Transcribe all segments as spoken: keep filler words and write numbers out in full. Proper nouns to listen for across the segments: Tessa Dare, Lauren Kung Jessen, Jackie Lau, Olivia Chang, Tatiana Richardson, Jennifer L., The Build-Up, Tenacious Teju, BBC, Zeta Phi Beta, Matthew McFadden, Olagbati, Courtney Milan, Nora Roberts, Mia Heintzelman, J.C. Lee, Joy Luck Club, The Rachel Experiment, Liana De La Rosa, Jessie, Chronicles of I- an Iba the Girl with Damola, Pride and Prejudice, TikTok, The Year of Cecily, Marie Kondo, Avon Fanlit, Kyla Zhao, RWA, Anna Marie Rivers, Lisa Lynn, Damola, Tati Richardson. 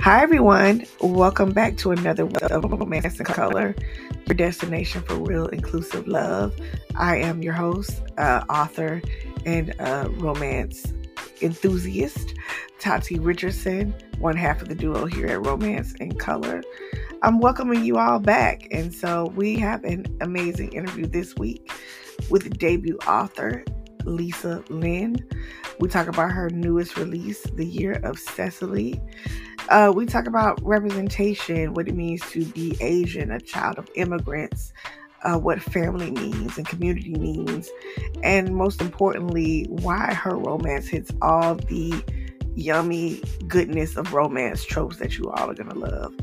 Hi everyone, welcome back to another episode of Romance and Color, your destination for real inclusive love. I am your host, uh, author, and uh, romance enthusiast, Tati Richardson, one half of the duo here at Romance and Color. I'm welcoming you all back, and so we have an amazing interview this week with debut author, Lisa Lynn. We talk about her newest release, The Year of Cecily. Uh, we talk about representation, what it means to be Asian, a child of immigrants, uh, what family means and community means, and most importantly, why her romance hits all the yummy goodness of romance tropes that you all are going to love.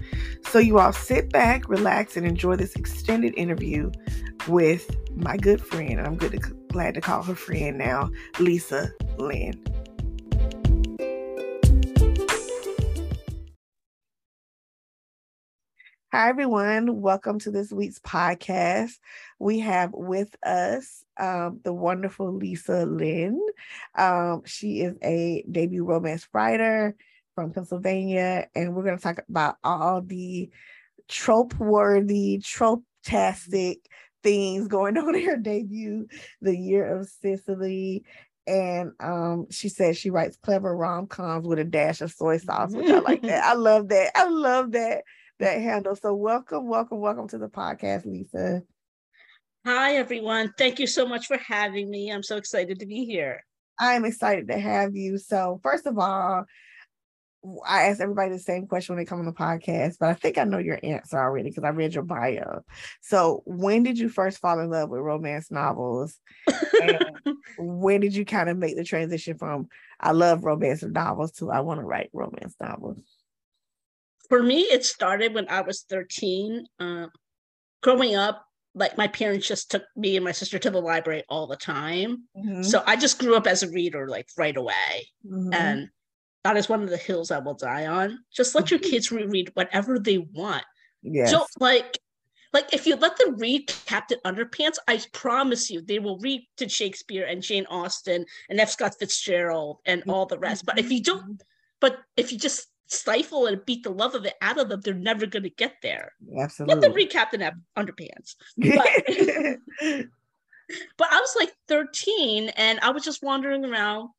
So you all sit back, relax, and enjoy this extended interview with my good friend, and I'm good to, glad to call her friend now, Lisa Lynn. Hi, everyone. Welcome to this week's podcast. We have with us um, the wonderful Lisa Lynn. Um, she is a debut romance writer from Pennsylvania, and we're going to talk about all the trope-worthy, trope-tastic things going on in her debut, The Year of Cecily. And um, she says she writes clever rom-coms with a dash of soy sauce, which I like that. I love that. I love that. That handle. So welcome, welcome, welcome to the podcast, Lisa. Hi, everyone. Thank you so much for having me. I'm so excited to be here. I'm excited to have you. So first of all, I ask everybody the same question when they come on the podcast, but I think I know your answer already because I read your bio. So when did you first fall in love with romance novels? And when did you kind of make the transition from I love romance novels to I want to write romance novels? For me, it started when I was thirteen. Uh, growing up, like my parents just took me and my sister to the library all the time. Mm-hmm. So I just grew up as a reader, like right away. Mm-hmm. And that is one of the hills I will die on. Just let your kids reread whatever they want. Yes. So like, like if you let them read Captain Underpants, I promise you they will read to Shakespeare and Jane Austen and F. Scott Fitzgerald and all the rest. But if you don't, but if you just stifle and beat the love of it out of them, they're never going to get there. Absolutely. Let them recap the nap- underpants. But, but I was like thirteen and I was just wandering around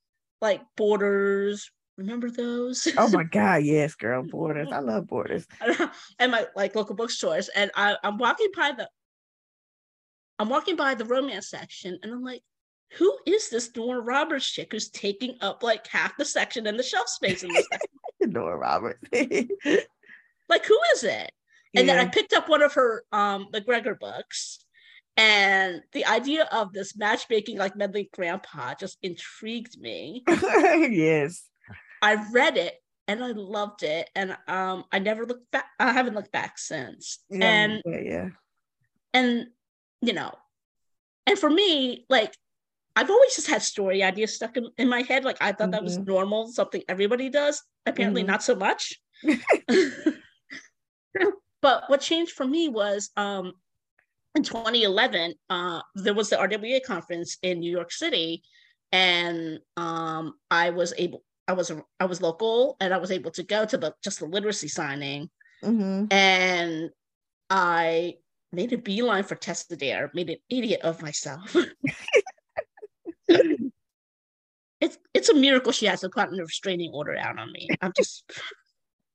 like Borders. Remember those? Oh my God. Yes, girl. Borders. I love Borders. And my like local bookstores. And I, I'm walking by the, I'm walking by the romance section and I'm like, who is this Nora Roberts chick who's taking up like half the section and the shelf space in this section? Nora Roberts. Like, who is it? And yeah. Then I picked up one of her um McGregor books, and the idea of this matchmaking like meddling grandpa just intrigued me. Yes. I read it and I loved it, and um I never looked back. I haven't looked back since. Yeah, and yeah, yeah. And you know, and for me, like I've always just had story ideas stuck in, in my head. Like I thought mm-hmm. that was normal, something everybody does. Apparently mm-hmm. not so much. But what changed for me was um, in twenty eleven, uh, there was the R W A conference in New York City. And um, I was able, I was, I was local and I was able to go to the, just the literacy signing. Mm-hmm. And I made a beeline for Tessa Dare, made an idiot of myself. It's it's a miracle she hasn't gotten a restraining order out on me. I'm just,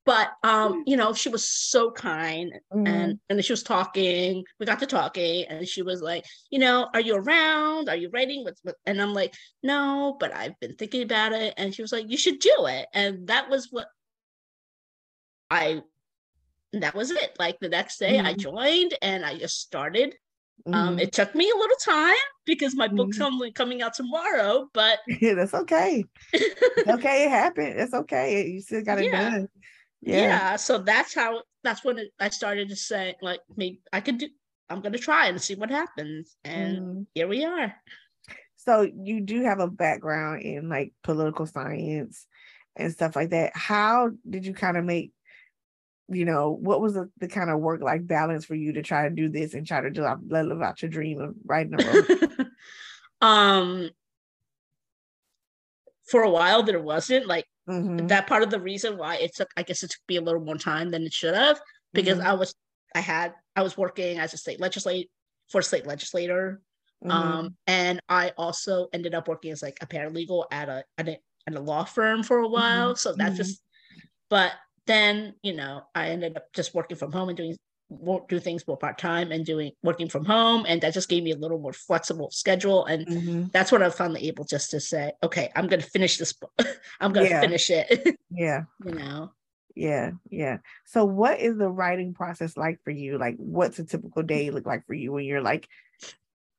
but um, you know, she was so kind, mm-hmm. and and she was talking. We got to talking, and she was like, you know, are you around? Are you writing? What's what? And I'm like, no, but I've been thinking about it. And she was like, you should do it. And that was what I. That was it. Like the next day, mm-hmm. I joined, and I just started. Mm-hmm. Um, it took me a little time because my mm-hmm. book's only coming out tomorrow, but yeah, that's okay. Okay, it happened. It's okay. You still got it yeah. done. Yeah. yeah. So that's how. That's when it, I started to say, like, maybe I could do. I'm going to try and see what happens, and mm-hmm. here we are. So you do have a background in like political science and stuff like that. How did you kind of make? You know, what was the, the kind of work-life balance for you to try to do this and try to do, live out your dream of writing a book? um, for a while there wasn't, like, mm-hmm. that part of the reason why it took, I guess it took me a little more time than it should have, because mm-hmm. I was, I had, I was working as a state legislator, for state legislator, mm-hmm. um, and I also ended up working as, like, a paralegal at a, at a, at a law firm for a while, mm-hmm. so that's mm-hmm. just, but then, you know, I ended up just working from home and doing, won't do things more part-time and doing working from home, and that just gave me a little more flexible schedule, and mm-hmm. that's when I was finally able just to say, okay, I'm gonna finish this book. I'm gonna yeah. finish it. Yeah. You know? Yeah, yeah. So what is the writing process like for you? Like, what's a typical day look like for you when you're like,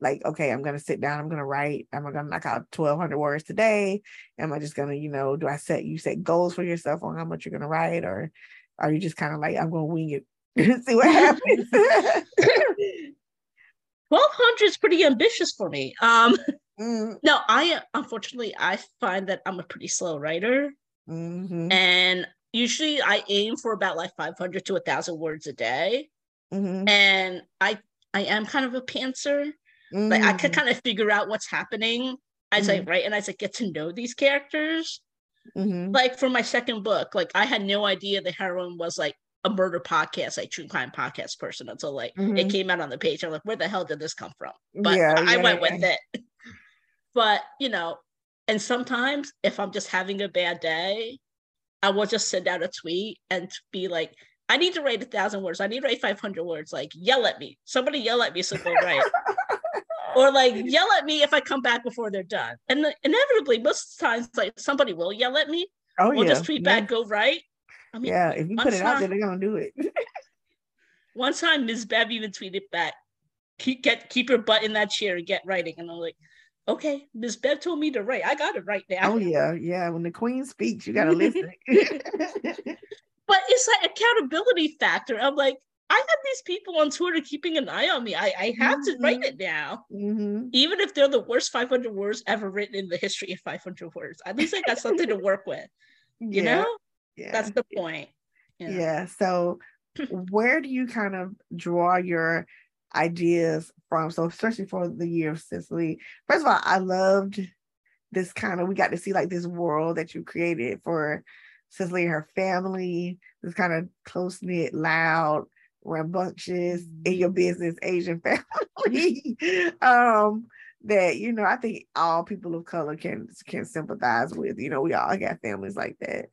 like, okay, I'm gonna sit down, I'm gonna write, I'm gonna knock out twelve hundred words today. Am I just gonna, you know, do I set, you set goals for yourself on how much you're gonna write, or are you just kind of like, I'm gonna wing it, see what happens? twelve hundred is pretty ambitious for me. Um, mm. No, I unfortunately I find that I'm a pretty slow writer, mm-hmm. and usually I aim for about like five hundred to a thousand words a day, mm-hmm. and I I am kind of a pantser. Mm-hmm. Like, I could kind of figure out what's happening as mm-hmm. I write and as I get to know these characters. Mm-hmm. Like, for my second book, like, I had no idea the heroine was like a murder podcast, like true crime podcast person, until like mm-hmm. it came out on the page. I'm like, where the hell did this come from? But yeah, I yeah, went yeah. with it. But, you know, and sometimes if I'm just having a bad day, I will just send out a tweet and be like, I need to write a thousand words. I need to write five hundred words. Like, yell at me. Somebody yell at me so they'll write. Or like, yell at me if I come back before they're done. And inevitably, most times, like, somebody will yell at me. Oh, we'll yeah. just tweet yeah. back, go right. I mean, yeah, if you put it time, out there, they're gonna do it. One time, Miz Bev even tweeted back, keep get keep your butt in that chair and get writing. And I'm like, okay, Miz Bev told me to write. I got it right now. Oh yeah, yeah. When the queen speaks, you gotta listen. But it's like accountability factor. I'm like, I have these people on Twitter keeping an eye on me. I, I have mm-hmm. to write it now, mm-hmm. even if they're the worst five hundred words ever written in the history of five hundred words. At least I got something to work with. You yeah. know. Yeah. That's the point. Yeah. yeah. So where do you kind of draw your ideas from? So especially for The Year of Cecily, first of all, I loved this kind of, we got to see like this world that you created for Cecily and her family, this kind of close-knit, loud, rambunctious, in your business Asian family. um that, you know, I think all people of color can can sympathize with. You know, we all got families like that.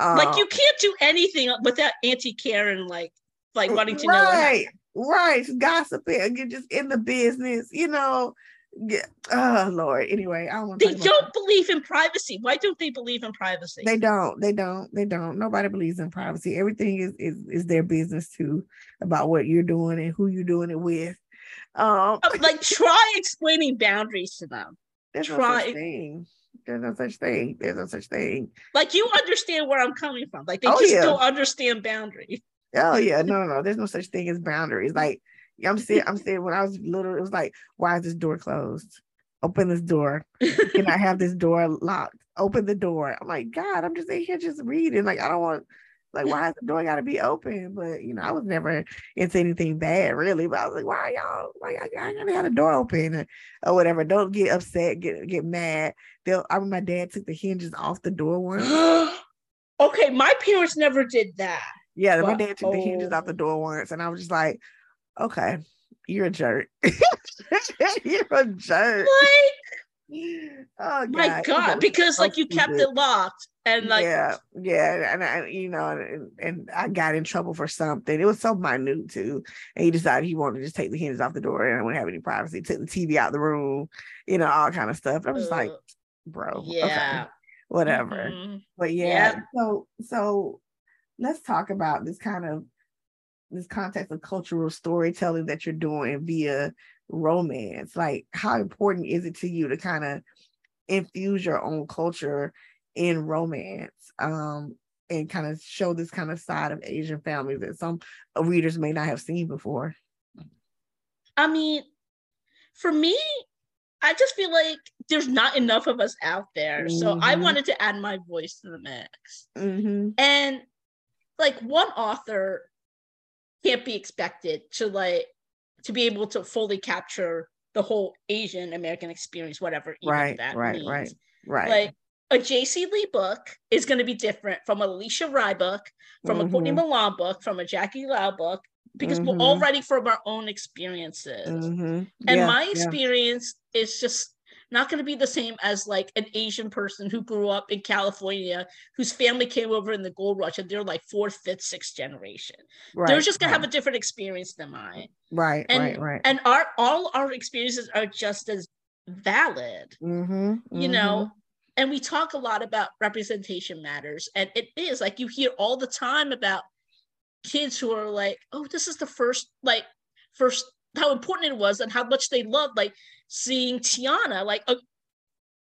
Um, like, you can't do anything without Auntie Karen, like, like wanting to right, know. Right, right. Gossiping. You're just in the business, you know. Yeah. Oh, Lord. Anyway, I don't want to They don't believe in privacy. Why don't they believe in privacy? They don't. They don't. They don't. Nobody believes in privacy. Everything is, is, is their business, too, about what you're doing and who you're doing it with. Um, like, try explaining boundaries to them. That's try. No There's no such thing. There's no such thing. Like, you understand where I'm coming from. Like, they oh, just yeah. don't understand boundaries. Oh yeah, no, no, no. There's no such thing as boundaries. Like, I'm saying, I'm saying, when I was little, it was like, why is this door closed? Open this door. Can I have this door locked? Open the door. I'm like, God, I'm just in here just reading. Like, I don't want. Like, why is the door got to be open? But, you know, I was never into anything bad, really. But I was like, why y'all? Like, I, I gotta have the door open or, or whatever. Don't get upset, get get mad. They'll, I mean, my dad took the hinges off the door once. Okay, my parents never did that. Yeah, but, my dad took oh. the hinges off the door once, and I was just like, okay, you're a jerk. You're a jerk. Like, oh God. My God, because like you kept it locked and like yeah yeah and I you know and, and I got in trouble for something. It was so minute too, and he decided he wanted to just take the hinges off the door and I wouldn't have any privacy. Took the T V out the room, you know, all kind of stuff. I'm just like, bro, yeah, okay, whatever. Mm-hmm. But yeah, yeah, so so let's talk about this kind of this context of cultural storytelling that you're doing via romance. Like, how important is it to you to kind of infuse your own culture in romance, um and kind of show this kind of side of Asian families that some readers may not have seen before? I mean, for me, I just feel like there's not enough of us out there, mm-hmm. so I wanted to add my voice to the mix. Mm-hmm. And like, one author can't be expected to like to be able to fully capture the whole Asian American experience, whatever even right, that right, means. Right, right, right. Like, a J C. Lee book is going to be different from an Alicia Rye book, from mm-hmm. a Courtney Milan book, from a Jackie Lau book, because mm-hmm. we're all writing from our own experiences. Mm-hmm. And yeah, my experience yeah. is just not going to be the same as like an Asian person who grew up in California, whose family came over in the gold rush and they're like fourth, fifth, sixth generation. Right, they're just going right. to have a different experience than mine. Right, and, right, right. And our, all our experiences are just as valid, mm-hmm, you mm-hmm. know? And we talk a lot about representation matters. And it is like, you hear all the time about kids who are like, oh, this is the first, like first, how important it was and how much they loved, like seeing Tiana, like, a,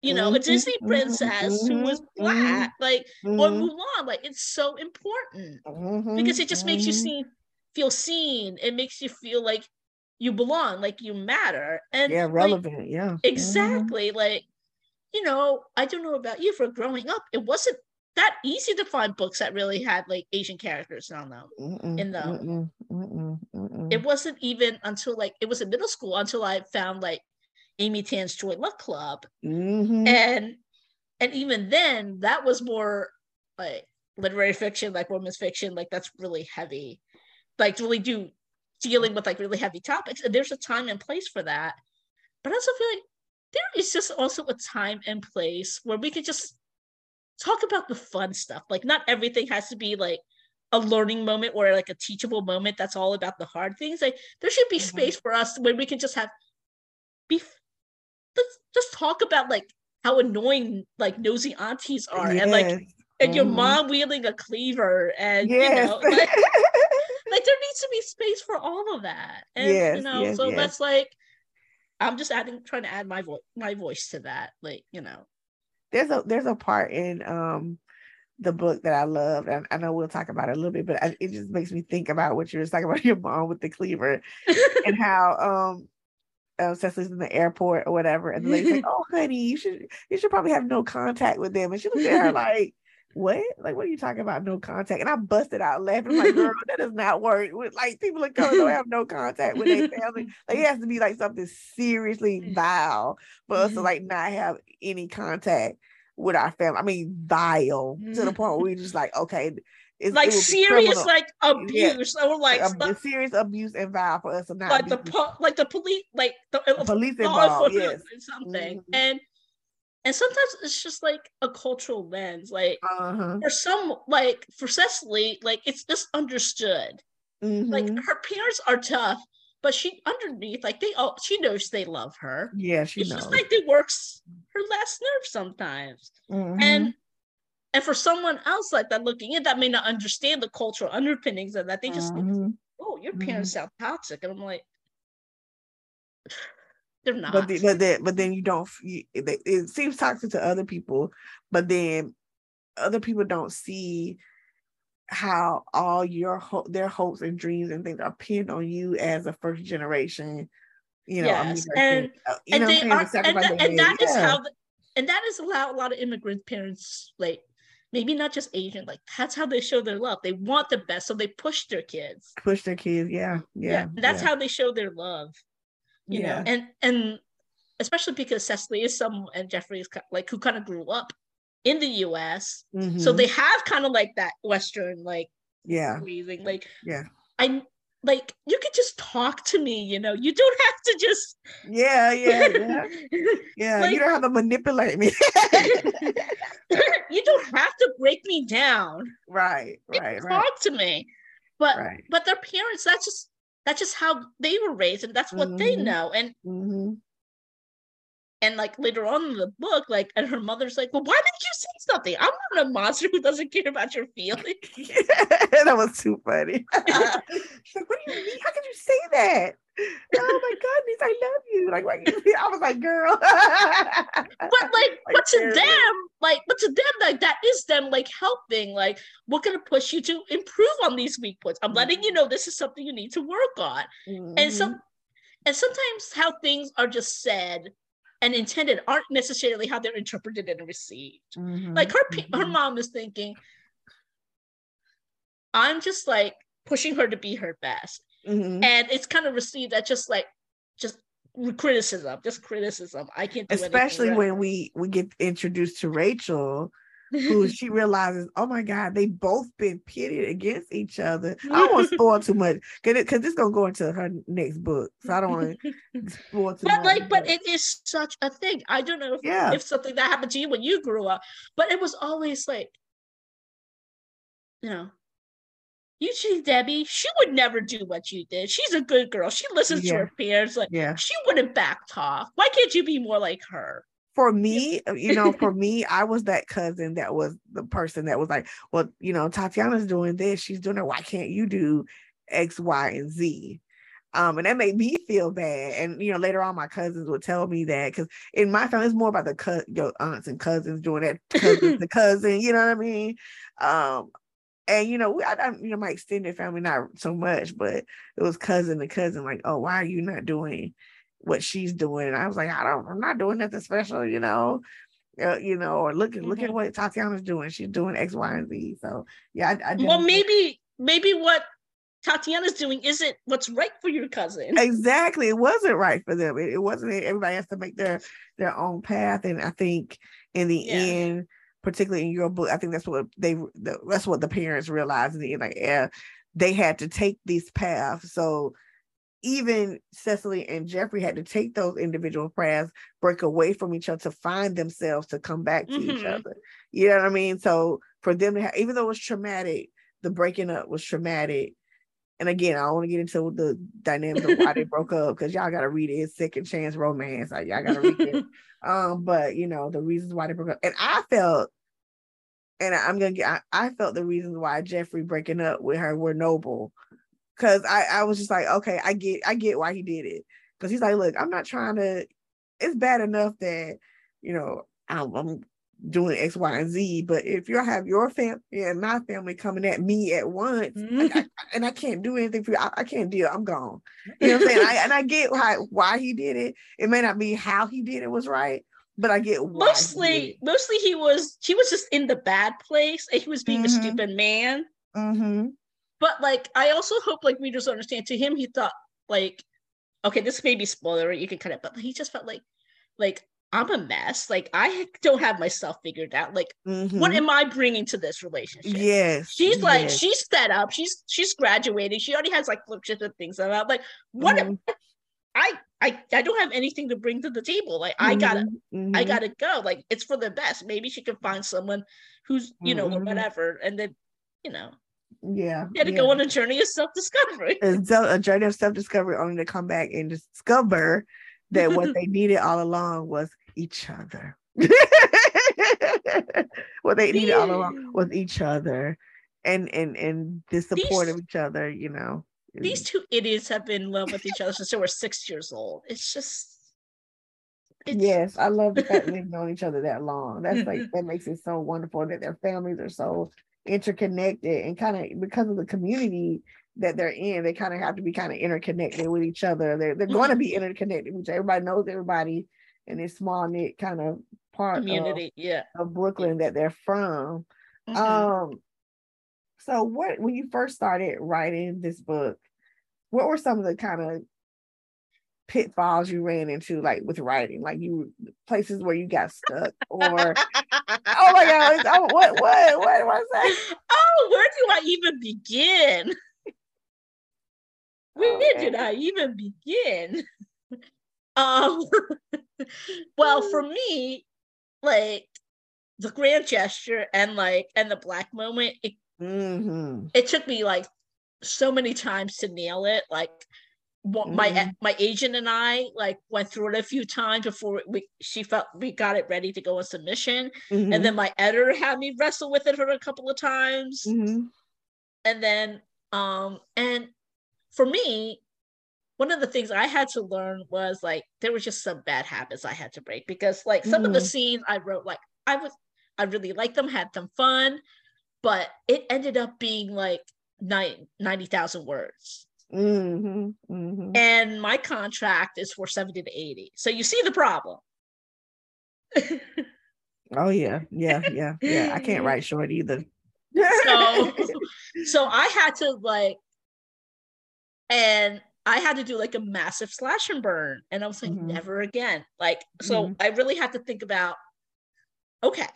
you know, mm-hmm, a Disney princess mm-hmm, who was Black, mm-hmm, like, mm-hmm. or Mulan, like it's so important mm-hmm, because it just mm-hmm. makes you see, feel seen. It makes you feel like you belong, like you matter. And yeah, relevant, like, yeah. Exactly, mm-hmm. like, you know, I don't know about you, for growing up, it wasn't that easy to find books that really had like Asian characters on them. Mm-mm, in them. Mm-mm, mm-mm, mm-mm. It wasn't even until like, it was in middle school until I found like Amy Tan's Joy Luck Club. Mm-hmm. And and even then, that was more like literary fiction, like women's fiction, like that's really heavy. Like really do, dealing with like really heavy topics. And there's a time and place for that. But I also feel like there is just also a time and place where we could just talk about the fun stuff. Like not everything has to be like a learning moment or like a teachable moment that's all about the hard things. Like there should be mm-hmm. space for us where we can just have be let's just talk about like how annoying like nosy aunties are yes. and like and mm-hmm. your mom wielding a cleaver and yes. you know like, like there needs to be space for all of that. And yes, you know yes, so yes. that's like I'm just adding trying to add my voice my voice to that, like, you know. There's a there's a part in um the book that I love, and I know we'll talk about it a little bit, but I, it just makes me think about what you were talking about, your mom with the cleaver, and how um uh, Cecily's in the airport or whatever, and the lady's like, "Oh, honey, you should you should probably have no contact with them," and she looked at her like, "What? Like, what are you talking about? No contact?" And I busted out laughing. I'm like, girl, that does not work. With like people of color don't have no contact with their family. Like, it has to be like something seriously vile for us to like not have any contact with our family. I mean, vile to the point where we just like, okay, it's like it serious, like abuse yeah. or like a, stuff, serious abuse and vile for us to not. Like the po- like the police, like the, the police involved, yes, something mm-hmm. and. And sometimes it's just like a cultural lens, like uh-huh. for some, like for Cecily, like it's just understood. Mm-hmm. Like her parents are tough, but she underneath, like they all, she knows they love her. Yeah, she it's knows. It's just like they works her last nerve sometimes. Mm-hmm. And and for someone else like that looking in, that may not understand the cultural underpinnings of that, they just, mm-hmm. think, oh, your parents mm-hmm. sound toxic, and I'm like. They're not. But, the, but then, but then you don't. You, it, it seems toxic to other people, but then other people don't see how all your ho- their hopes and dreams and things are pinned on you as a first generation. You know, yes. American, and you know and they are, and, the, and that yeah. is how, the, and that is how a lot of immigrant parents, like maybe not just Asian, like that's how they show their love. They want the best, so they push their kids. Push their kids, yeah, yeah. yeah and that's yeah. how they show their love. You yeah. know, and and especially because Cecily is someone, and Jeffrey is kind of like who kind of grew up in the U S Mm-hmm. So they have kind of like that Western, like yeah, reason. like yeah, I like you could just talk to me, you know, you don't have to just yeah, yeah, yeah, yeah. Like, you don't have to manipulate me. You don't have to break me down. Right, right, you right. Talk to me, but right. but their parents, that's just. That's just how they were raised, and that's what mm-hmm. they know. And mm-hmm. and like later on in the book, like, and her mother's like, "Well, why didn't you say something? I'm not a monster who doesn't care about your feelings." Yeah, that was too funny. She's like, "What do you mean? How could you say that? Oh my goodness, I love you!" Like, what you I was like, "Girl," but like, like, but to seriously. them, like, but to them, like, that is them, like, helping. Like, we're gonna push you to improve on these weak points. I'm mm-hmm. letting you know this is something you need to work on. Mm-hmm. And some, and sometimes how things are just said and intended aren't necessarily how they're interpreted and received. Mm-hmm. Like her, mm-hmm. her mom is thinking, "I'm just like pushing her to be her best." Mm-hmm. And it's kind of received that just like just criticism, just criticism. I can't do especially anything when right. we we get introduced to Rachel, who she realizes, oh my God, they both been pitted against each other. I don't want to spoil too much because because this gonna go into her next book, so I don't want to spoil too but much. But like, but it is such a thing. I don't know if, yeah. if something that happened to you when you grew up, but it was always like, you know, you see Debbie, she would never do what you did. She's a good girl. She listens yeah. to her peers. Like yeah. she wouldn't back talk. Why can't you be more like her? For me, you know, for me, I was that cousin that was the person that was like, well, you know, Tatiana's doing this, she's doing it, why can't you do X, Y, and Z? Um, and that made me feel bad. And, you know, later on, my cousins would tell me that, because in my family, it's more about the co- your aunts and cousins doing that, cousins the cousin, you know what I mean? Um, and, you know, we, I, I, you know, my extended family, not so much, but it was cousin to cousin, like, oh, why are you not doing what she's doing? And I was like, I don't, I'm not doing nothing special, you know, uh, you know, or look at, mm-hmm. look at what Tatiana's doing. She's doing X, Y, and Z. So yeah. I, I well, maybe, maybe what Tatiana's doing isn't what's right for your cousin. Exactly. It wasn't right for them. It, it wasn't, everybody has to make their, their own path. And I think in the yeah. end, particularly in your book, I think that's what they, the, that's what the parents realized in the end, like, yeah, they had to take these paths. So even Cecily and Jeffrey had to take those individual paths, break away from each other to find themselves, to come back to mm-hmm. each other. You know what I mean? So for them to have, even though it was traumatic, the breaking up was traumatic. And again, I don't want to get into the dynamics of why they broke up, because y'all got to read it. It's Second Chance Romance. Like, y'all got to read it. Um, but, you know, the reasons why they broke up. And I felt, and I'm going to get, I, I felt the reasons why Jeffrey breaking up with her were noble. Cause I, I was just like, okay, I get I get why he did it. Cause he's like, look, I'm not trying to, it's bad enough that, you know, I'm, I'm doing X, Y, and Z, but if you have your family and my family coming at me at once, mm-hmm. I, I, and I can't do anything for you, I, I can't deal, I'm gone. You know what I'm saying? I, and I get why, why he did it. It may not be how he did it was right, but I get why. Mostly, he mostly he was, he was just in the bad place, and he was being mm-hmm. a stupid man. Mm-hmm. But, like, I also hope, like, readers understand, to him, he thought, like, okay, this may be spoilery, you can cut it, but he just felt like, like, I'm a mess. Like, I don't have myself figured out. Like, mm-hmm. what am I bringing to this relationship? Yes. She's, yes. like, she's set up. She's she's graduating. She already has, like, flips and things. And I'm like, what mm-hmm. am, I, I I don't have anything to bring to the table. Like, mm-hmm. I gotta, mm-hmm. I gotta go. Like, it's for the best. Maybe she can find someone who's, you know, mm-hmm. whatever. And then, you know. Yeah, you had to yeah. go on a journey of self-discovery. So a journey of self-discovery, only to come back and discover that what they needed all along was each other. What they needed all along was each other, and and and the support these, of each other. You know, these two idiots have been in love with each other since they were six years old. It's just, it's... yes, I love the fact they've known each other that long. That's like that makes it so wonderful that their families are so interconnected, and kind of because of the community that they're in, they kind of have to be kind of interconnected with each other. They're, they're going to be interconnected, which everybody knows everybody in this small knit kind of part community of, yeah of Brooklyn yeah. that they're from. Mm-hmm. Um so what when you first started writing this book, what were some of the kind of pitfalls you ran into, like with writing, like you places where you got stuck, or oh my god, oh, what what what do I say? Oh, where do I even begin? Where okay. did I even begin? Um, well, for me, like the grand gesture and like and the black moment, it mm-hmm. it took me like so many times to nail it, like. My mm-hmm. my agent and I like went through it a few times before we she felt we got it ready to go on submission, mm-hmm. and then my editor had me wrestle with it for a couple of times, mm-hmm. and then um and for me, one of the things I had to learn was like there was just some bad habits I had to break, because like some mm-hmm. of the scenes I wrote, like I was I really liked them, had them fun, but it ended up being like ninety thousand words. Mm-hmm, mm-hmm. And my contract is for seventy to eighty, so you see the problem. Oh yeah yeah yeah yeah I can't write short either. so so I had to like and I had to do like a massive slash and burn. And I was like, mm-hmm. never again. Like, so mm-hmm. I really had to think about, okay,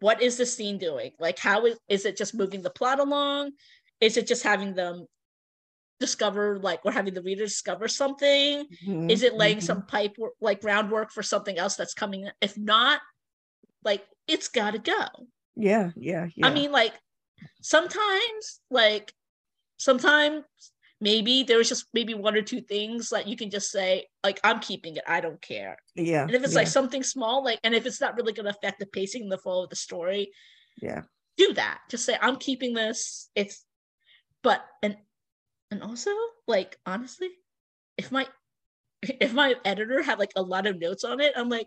what is this scene doing? Like, how is, is it just moving the plot along? Is it just having them discover, like, or having the reader discover something? Mm-hmm. Is it laying mm-hmm. some pipe, like groundwork for something else that's coming? If not, like, it's gotta go. Yeah, yeah, yeah. I mean, like, sometimes, like, sometimes maybe there's just maybe one or two things that you can just say, like, I'm keeping it, I don't care. Yeah. And if it's yeah. like something small, like, and if it's not really gonna affect the pacing and the flow of the story, yeah, do that. Just say, I'm keeping this. It's, but, and and also, like, honestly, if my if my editor had like a lot of notes on it, I'm like,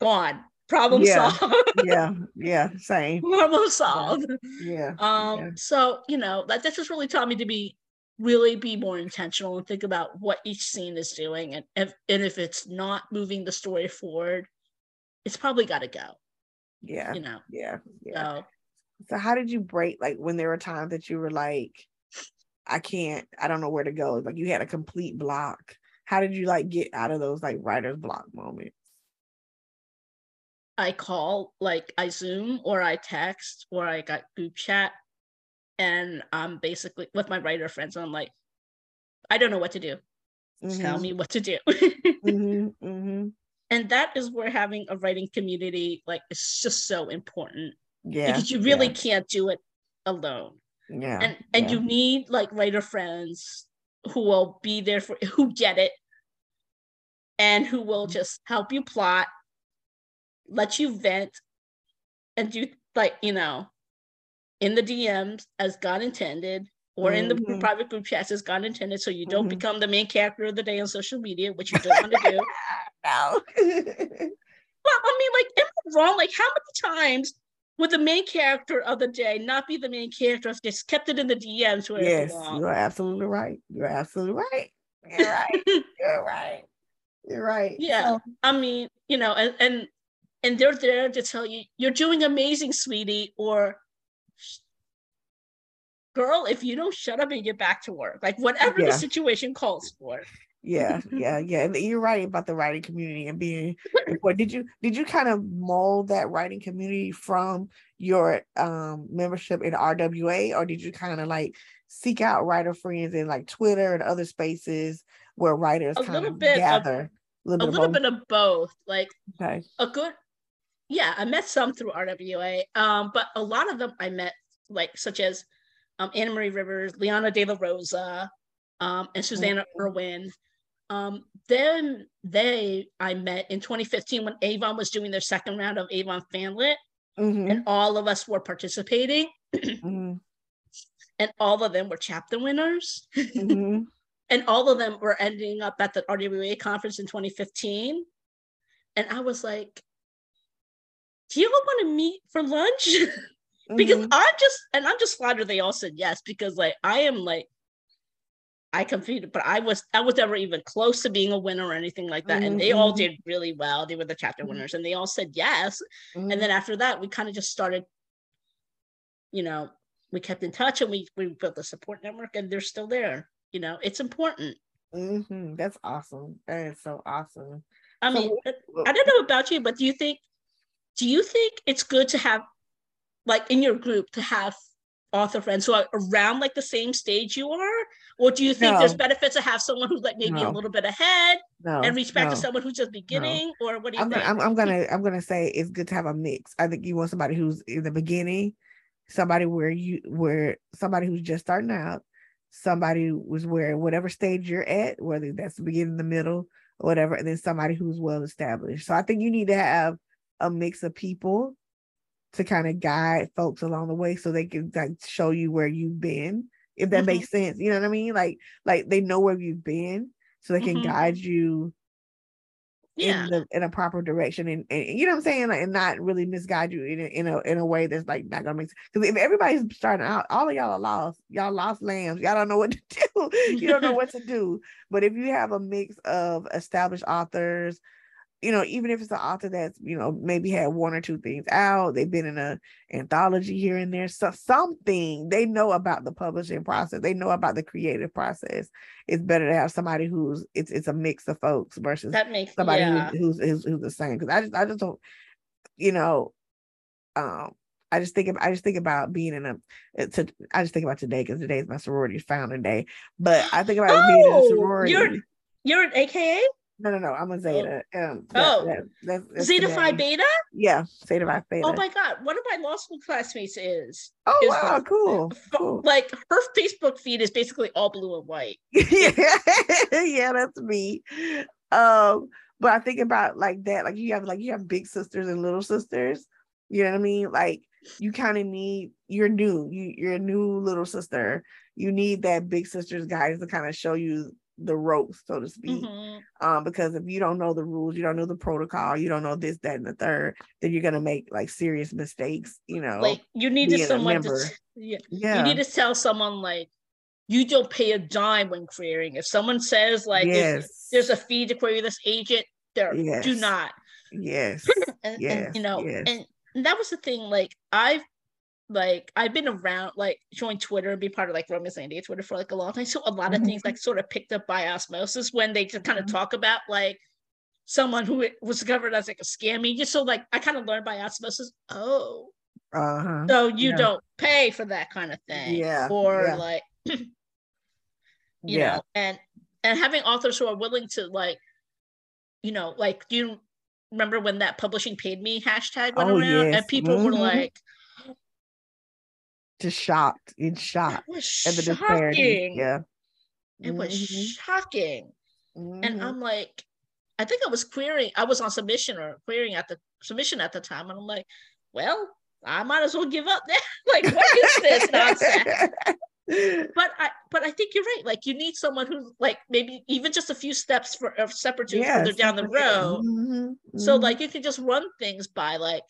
gone. Problem yeah. solved. yeah, yeah, same. Problem solved. Yeah. Um. Yeah. So, you know, that this has really taught me to be really be more intentional and think about what each scene is doing, and if and if it's not moving the story forward, it's probably got to go. Yeah. You know. Yeah. Yeah. So, so how did you break? Like, when there were times that you were like, I can't, I don't know where to go. Like, you had a complete block. How did you like get out of those like writer's block moments? I call, like, I Zoom or I text or I got group chat, and I'm basically with my writer friends, and I'm like, I don't know what to do. Mm-hmm. Tell me what to do. mm-hmm, mm-hmm. And that is where having a writing community, like, it's just so important. Yeah. Because you really yeah. can't do it alone. Yeah. And and yeah. you need like writer friends who will be there for, who get it, and who will just help you plot, let you vent, and do, like, you know, in the D Ms as God intended, or mm-hmm. in the private group chats as God intended, so you don't mm-hmm. become the main character of the day on social media, which you don't want to do. No. Well, I mean, like, am I wrong? Like, how many times would the main character of the day not be the main character if they just kept it in the D Ms where yes, it belongs? You're absolutely right. You're absolutely right. You're right. You're right. You're right. Yeah. So, I mean, you know, and, and And they're there to tell you, you're doing amazing, sweetie, or girl, if you don't shut up and get back to work, like, whatever yeah. the situation calls for. Yeah, yeah, yeah. You're right about the writing community and being important. Did you did you kind of mold that writing community from your um, membership in R W A, or did you kind of like seek out writer friends in like Twitter and other spaces where writers a kind of gather? Of, a little, bit, a little of bit of both. Like, okay. a good. Yeah, I met some through R W A, um, but a lot of them I met, like, such as um, Anna Marie Rivers, Liana De La Rosa, um, and Susanna mm-hmm. Irwin. Um, then they I met in twenty fifteen when Avon was doing their second round of Avon Fanlit, mm-hmm. and all of us were participating, mm-hmm. and all of them were chapter winners, mm-hmm. and all of them were ending up at the R W A conference in twenty fifteen, and I was like, do you ever want to meet for lunch? Because mm-hmm. I'm just, and I'm just flattered they all said yes, because like, I am like, I competed, but I was, I was never even close to being a winner or anything like that. Mm-hmm. And they all did really well. They were the chapter winners, mm-hmm. and they all said yes. Mm-hmm. And then after that, we kind of just started, you know, we kept in touch, and we, we built a support network, and they're still there. You know, it's important. Mm-hmm. That's awesome. That is so awesome. I so, mean, I don't know about you, but do you think, Do you think it's good to have, like, in your group, to have author friends who are around like the same stage you are? Or do you think no. there's benefits to have someone who's like maybe no. a little bit ahead no. and reach back no. to someone who's just beginning? No. Or what do you I'm think? Gonna, I'm, I'm gonna I'm gonna say it's good to have a mix. I think you want somebody who's in the beginning, somebody where you where somebody who's just starting out, somebody who's where whatever stage you're at, whether that's the beginning, the middle, or whatever, and then somebody who's well established. So I think you need to have a mix of people to kind of guide folks along the way, so they can like show you where you've been, if that mm-hmm. makes sense. You know what I mean? Like, like they know where you've been, so they can mm-hmm. guide you yeah. in the in a proper direction, and, and you know what I'm saying, like, and not really misguide you in a, in a in a way that's like not gonna make sense. Because if everybody's starting out, all of y'all are lost. Y'all lost lambs. Y'all don't know what to do. You don't know what to do. But if you have a mix of established authors, you know, even if it's an author that's, you know, maybe had one or two things out, they've been in an anthology here and there, so something, they know about the publishing process, they know about the creative process. It's better to have somebody who's, it's it's a mix of folks versus that makes, somebody yeah. who's, who's who's the same. Because I just I just don't, you know, um, I just think of, I just think about being in a, it's a I just think about today, because today is my sorority founder day. But I think about oh, being in a sorority. You're you're an A K A. No, no, no. I'm a Zeta. Um, that, oh, that, that, that's Zeta Phi Beta? Yeah, Zeta Phi Beta. Oh my God. One of my law school classmates is. Oh, is wow. Like, cool, cool. Like her Facebook feed is basically all blue and white. yeah, yeah, that's me. Um, but I think about like that, like you have like you have big sisters and little sisters. You know what I mean? Like you kind of need, you're new, you, you're a new little sister. You need that big sister's guidance to kind of show you the ropes, so to speak. Mm-hmm. Um, because if you don't know the rules, you don't know the protocol, you don't know this, that, and the third, then you're gonna make like serious mistakes, you know. Like you need to someone to yeah. yeah. You need to tell someone like you don't pay a dime when querying. If someone says like yes. there's a fee to query this agent, there yes. do not. Yes. and, yes. and you know, yes. and, and that was the thing, like I've like I've been around, like joined Twitter and be part of like Romance and Twitter for like a long time, so a lot of mm-hmm. things like sort of picked up by osmosis when they just kind of mm-hmm. talk about like someone who was discovered as like a scam agent. So like I kind of learned by osmosis, oh uh-huh. so you yeah. don't pay for that kind of thing, yeah or yeah. like you yeah. know, and and having authors who are willing to like, you know, like do you remember when that publishing paid me hashtag went oh, around yes. and people mm-hmm. were like just shocked in shock at the disparity. Yeah, it mm-hmm. was shocking. Mm-hmm. And I'm like, I think I was querying, I was on submission or querying at the submission at the time, and I'm like, well, I might as well give up now. Like, what is this nonsense? But I, but I think you're right. Like, you need someone who, like, maybe even just a few steps for a step or two yes. further down the road. Mm-hmm. Mm-hmm. So like, you can just run things by like,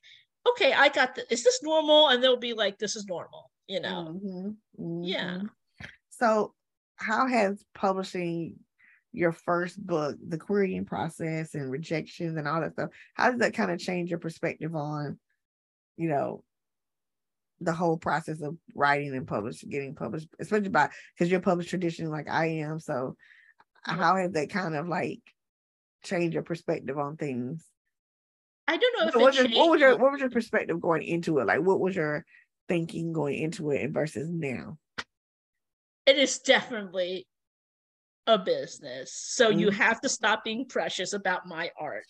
okay, I got this. Is this normal? And they'll be like, this is normal, you know? Mm-hmm, mm-hmm. Yeah. So how has publishing your first book, the querying process and rejections and all that stuff, how does that kind of change your perspective on, you know, the whole process of writing and publishing, getting published, especially by, because you're published tradition like I am. So mm-hmm. how has that kind of like changed your perspective on things? I don't know if so what, was, what was your what was your perspective going into it? Like, what was your thinking going into it versus now? It is definitely a business, so mm-hmm. you have to stop being precious about my art.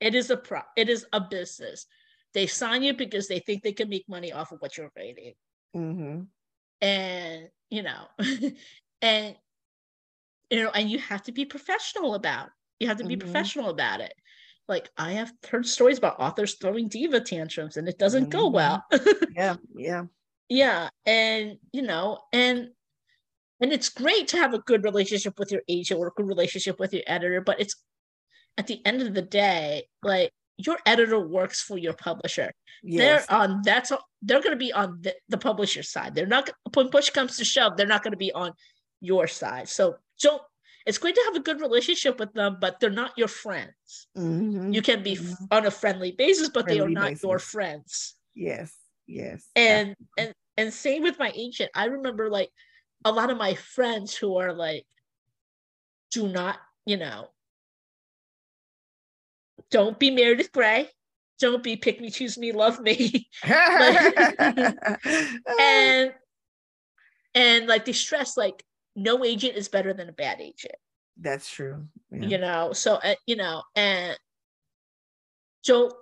It is a pro. It is a business. They sign you because they think they can make money off of what you're rating, mm-hmm. and you know, and you know, and you have to be professional about. You have to be mm-hmm. professional about it. Like, I have heard stories about authors throwing diva tantrums and it doesn't mm-hmm. go well. yeah, yeah. Yeah. And, you know, and and it's great to have a good relationship with your agent or a good relationship with your editor, but it's at the end of the day, like, your editor works for your publisher. Yes. They're on that's they're gonna be on the, the publisher's side. They're not, when push comes to shove, they're not gonna be on your side. So don't It's great to have a good relationship with them, but they're not your friends. Mm-hmm. You can be mm-hmm. on a friendly basis, but friendly they are not basis. your friends. Yes, yes. And Absolutely. and and same with my agent. I remember like a lot of my friends who are like, do not, you know, don't be Meredith Grey. Don't be pick me, choose me, love me. like, and and like they stress like, no agent is better than a bad agent. That's true. Yeah. You know, so, uh, you know, and don't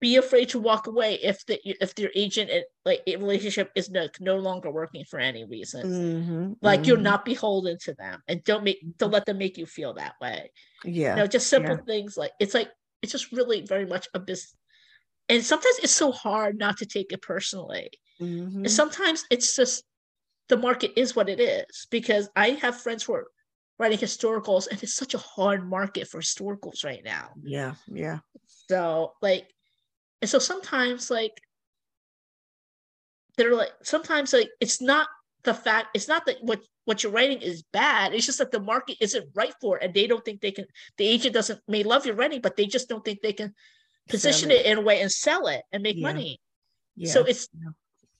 be afraid to walk away if the if their agent, it, like, a relationship is no, no longer working for any reason. Mm-hmm. Like, mm-hmm. you're not beholden to them, and don't make, don't let them make you feel that way. Yeah. You know, just simple yeah. things like, it's like, it's just really very much a business. And sometimes it's so hard not to take it personally. Mm-hmm. And sometimes it's just, the market is what it is, because I have friends who are writing historicals and it's such a hard market for historicals right now. Yeah. Yeah. So like, and so sometimes like, they're like, sometimes like, it's not the fact, it's not that what, what you're writing is bad. It's just that the market isn't right for it. And they don't think they can, the agent doesn't, may love your writing, but they just don't think they can position it. it in a way and sell it and make yeah. money. Yeah. So it's, yeah.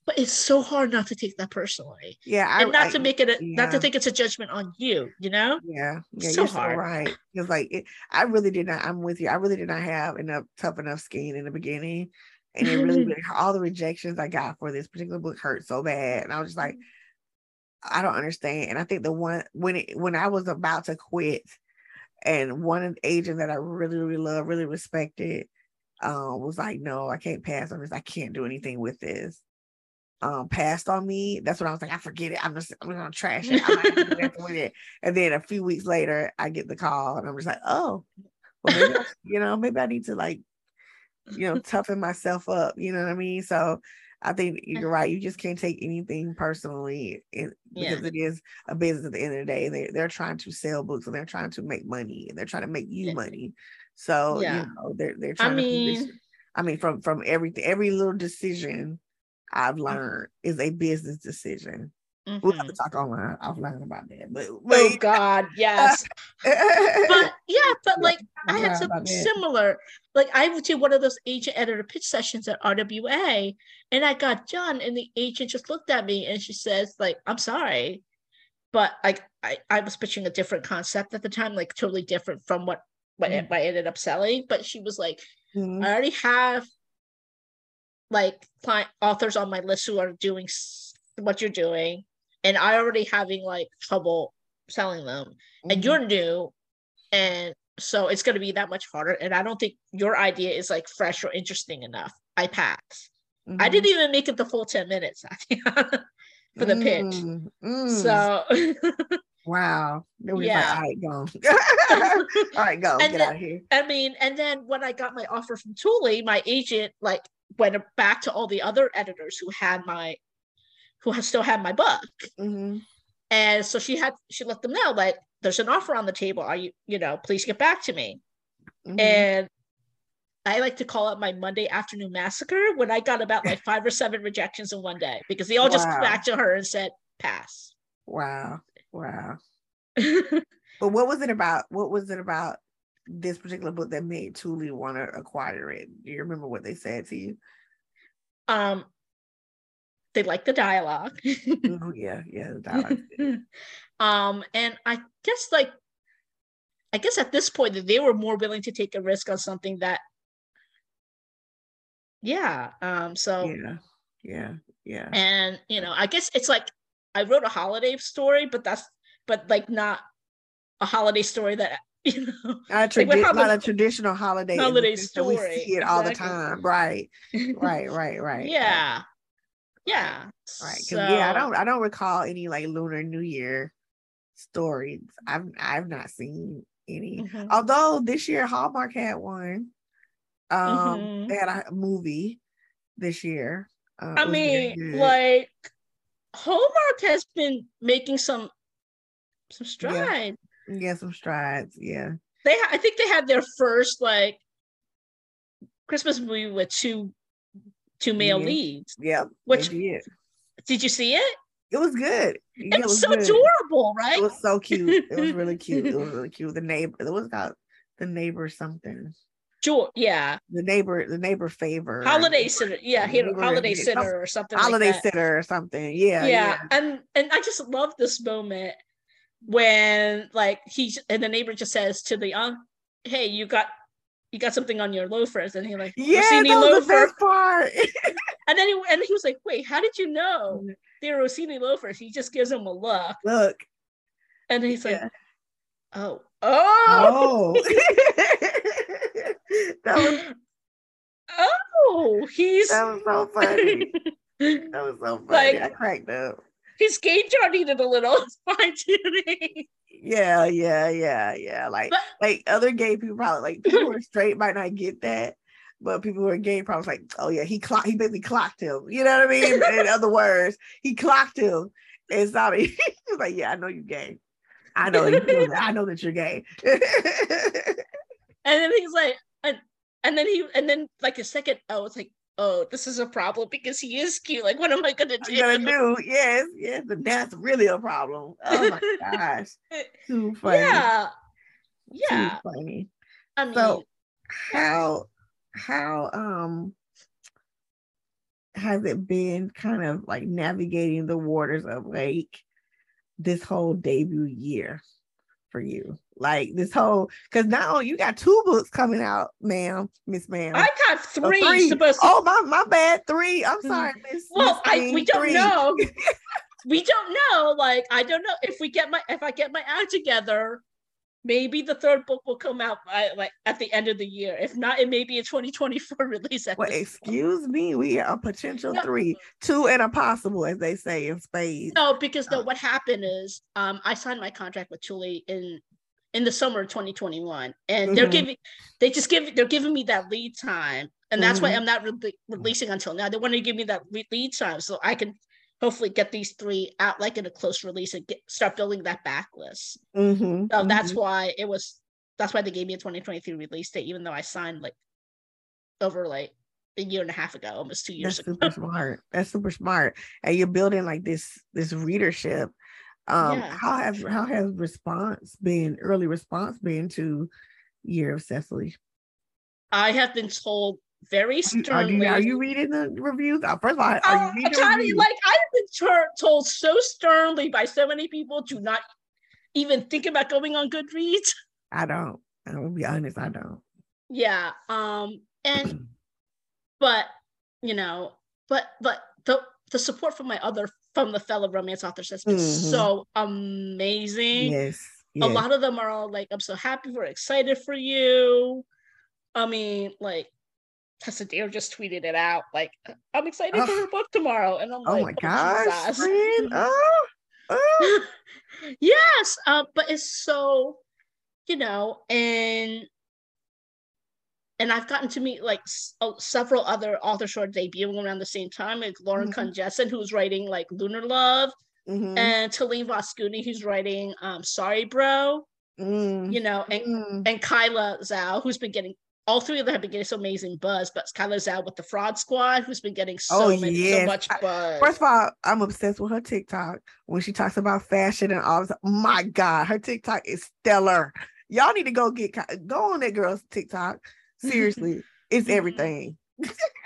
but it's so hard not to take that personally. Yeah. I, and not I, to make it, a, yeah. not to think it's a judgment on you, you know? Yeah. Yeah. So you're hard. So right. It's like, it, I really did not, I'm with you. I really did not have enough, tough enough skin in the beginning. And it really, all the rejections I got for this particular book hurt so bad. And I was just like, I don't understand. And I think the one, when it, when I was about to quit, and one agent that I really, really love, really respected, uh, was like, no, I can't pass on this. I can't do anything with this. Um, passed on me. That's when I was like, I forget it. I'm just, I'm going to trash it. I'm not going to do it. And then a few weeks later, I get the call and I'm just like, oh, well, maybe I, you know, maybe I need to like, you know, toughen myself up, you know what I mean? So I think you're right. You just can't take anything personally because yeah. it is a business at the end of the day. They, they're trying to sell books and they're trying to make money and they're trying to make you yeah. money. So, yeah. you know, they're, they're trying I mean, to position. I mean, from, from everything, every little decision I've learned mm-hmm. is a business decision. Mm-hmm. We'll have to talk online, offline about that. But, but oh God, yes. but yeah, but like I had something similar. Like I would do one of those agent editor pitch sessions at R W A, and I got done, and the agent just looked at me and she says, like, I'm sorry, but like I, I was pitching a different concept at the time, like totally different from what, what mm-hmm. I ended up selling. But she was like, mm-hmm. I already have like client authors on my list who are doing what you're doing. And I already having like trouble selling them mm-hmm. and you're new. And so it's going to be that much harder. And I don't think your idea is like fresh or interesting enough. I pass. Mm-hmm. I didn't even make it the full ten minutes for the pitch. Mm-hmm. So. Wow. Yeah. Like, all right, go. all right, go. And Get then, out of here. I mean, and then when I got my offer from Chuli, my agent like went back to all the other editors who had my who still had my book. Mm-hmm. And so she had, she let them know, like, there's an offer on the table. Are you, you know, please get back to me. Mm-hmm. And I like to call it my Monday afternoon massacre when I got about like five or seven rejections in one day, because they all wow. just backed to her and said, pass. Wow. Wow. But what was it about? What was it about this particular book that made Chuli want to acquire it? Do you remember what they said to you? Um, They like the dialogue. oh, yeah, yeah, the dialogue. um, and I guess like, I guess at this point that they were more willing to take a risk on something that, yeah. Um, so yeah, yeah, yeah. And you know, I guess it's like I wrote a holiday story, but that's but like not a holiday story that you know, a tradi- like holiday, not a traditional holiday holiday story. We see it exactly. all the time, right? Right, right, right. yeah. Right. Yeah. Right. So, yeah, I don't I don't recall any like Lunar New Year stories. I've I've not seen any. Mm-hmm. Although this year Hallmark had one. Um mm-hmm. They had a movie this year. Uh, I mean, like Hallmark has been making some some strides. Yeah, yeah some strides. Yeah. They ha- I think they had their first like Christmas movie with two two male yeah. leads. Yeah. Which did. did you see it? It was good. Yeah, it, was it was so good. adorable, right? It was so cute. It was really cute. It was really cute. The neighbor, it was called The Neighbor something. Sure. Yeah. The neighbor, the neighbor favor. Holiday sitter. Yeah. He had a holiday sitter or something. Holiday like sitter or something. Yeah, yeah. Yeah. And and I just love this moment when like he and the neighbor just says to the aunt, hey, you got you got something on your loafers, and he like yeah Rossini that was loafer. The best part. and then he, and he was like, wait, how did you know they're Rossini loafers? He just gives him a look look and he's yeah. like oh oh, oh. that was, oh he's that was so funny that was so funny like, I cracked up. His gauge jar needed a little fine-tuning. Yeah, yeah, yeah, yeah. Like, but, like other gay people probably like people who are straight might not get that, but people who are gay probably like, oh yeah, he clocked, he basically clocked him. You know what I mean? In other words, he clocked him. And so he was like, yeah, I know you're gay. I know you feel that. I know that you're gay. and then he's like, and, and then he, and then like a second, oh, it's like, oh, this is a problem because he is cute. Like, what am I going to do? I'm gonna do? Yes, yes, but that's really a problem. Oh my gosh. Too funny. Yeah. Yeah. Too funny. I mean, so how, how, um, has it been kind of like navigating the waters of like this whole debut year for you? Like this whole, because now you got two books coming out, ma'am, Miss Ma'am. I got three. Oh, three. Supposed to- oh my, my bad, three. I'm sorry, Miss. Well, Miss King, I we don't three. know. We don't know. Like I don't know if we get my if I get my act together, maybe the third book will come out by, like at the end of the year. If not, it may be a twenty twenty-four release. At well, excuse point. me, we are a potential no. three, two, and a possible, as they say in Spain. No, because no, what happened is, um, I signed my contract with Chuli in. in the summer of twenty twenty-one, and mm-hmm. they're giving, they just give, they're giving me that lead time, and that's mm-hmm. why I'm not re- releasing until now. They wanted to give me that lead time so I can hopefully get these three out like in a close release and get, start building that backlist. Mm-hmm. So mm-hmm. that's why it was, that's why they gave me a twenty twenty-three release date, even though I signed like over like a year and a half ago, almost two years that's ago. That's super smart. That's super smart. And you're building like this, this readership. Um, yeah. How has how has response been? Early response been to Year of Cecily? I have been told very sternly. Are you, are you reading the reviews? First of all, are uh, you reading Johnny, the like I've been ter- told so sternly by so many people to not even think about going on Goodreads. I don't. I'm gonna be honest. I don't. Yeah. Um. And but you know, but but the the support from my other. from the fellow romance authors has been mm-hmm. so amazing. Yes, yes. A lot of them are all like, I'm so happy, we're excited for you. I mean, like Tessa Dare just tweeted it out. Like, I'm excited oh. for her book tomorrow. And I'm oh like, my oh gosh, friend. Oh, oh. Yes. Uh, but it's so, you know, and And I've gotten to meet like s- several other authors who are debuting around the same time, like Lauren Kung Jessen, who's writing like Lunar Love, mm-hmm. and Talene Vasconi, who's writing um, Sorry Bro, mm. you know, and, mm. and Kyla Zhao, who's been getting, all three of them have been getting so amazing buzz, but Kyla Zhao with The Fraud Squad, who's been getting so, oh, many, yes. so much buzz. I, first of all, I'm obsessed with her TikTok. When she talks about fashion and all this, my God, her TikTok is stellar. Y'all need to go get, go on that girl's TikTok. Seriously, it's everything.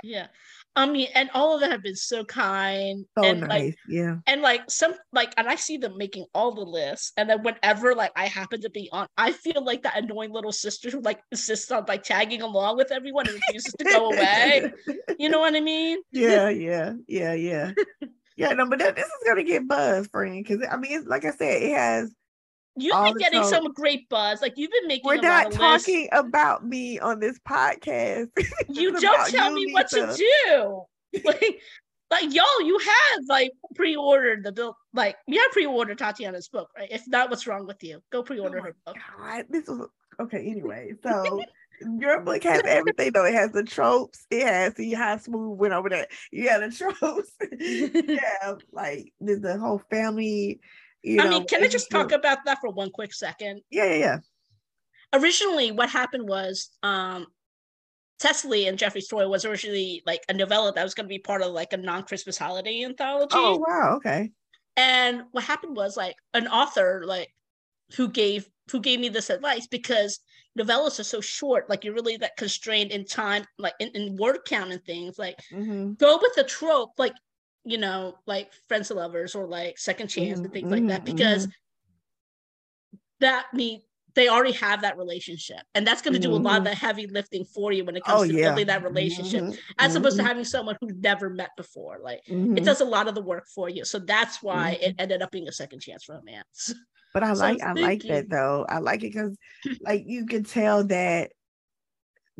Yeah, I mean, and all of them have been so kind. So and nice, like, yeah. And like some, like, and I see them making all the lists, and then whenever like I happen to be on, I feel like that annoying little sister who like insists on like tagging along with everyone and refuses to go away. You know what I mean? Yeah, yeah, yeah, yeah, yeah. No, but that, this is gonna get buzz, friend. Because I mean, it's, like I said, it has. You've All been getting time. some great buzz. Like you've been making. We're a not lot of talking lists. about me on this podcast. You don't tell you, me what Lisa. to do. Like, like y'all, you have like pre-ordered the bill. Like you have pre-ordered Tatiana's book, right? If not, what's wrong with you? Go pre-order oh her book. God, this was okay. Anyway, so your book has everything though. It has the tropes. It has the high smooth went over that. Yeah, the tropes. Yeah, like there's the whole family. You I know, mean, can I just talk about that for one quick second? Yeah, yeah, yeah. Originally, what happened was um, Cecily and Jeffrey's Toy was originally like a novella that was going to be part of like a non-Christmas holiday anthology. Oh, wow, okay. And what happened was like an author like who gave who gave me this advice because novellas are so short, like you're really like constrained in time, like in, in word count and things. Like mm-hmm. go with the trope, like. You know, like Friends to Lovers or like Second Chance mm, and things mm, like that, because mm. that means they already have that relationship, and that's going to do mm. a lot of the heavy lifting for you when it comes oh, to yeah. building that relationship, mm, as mm. opposed to having someone who never met before. Like mm. it does a lot of the work for you, so that's why mm. it ended up being a second chance romance. But I like, so I like that though. I like it because, like, you can tell that.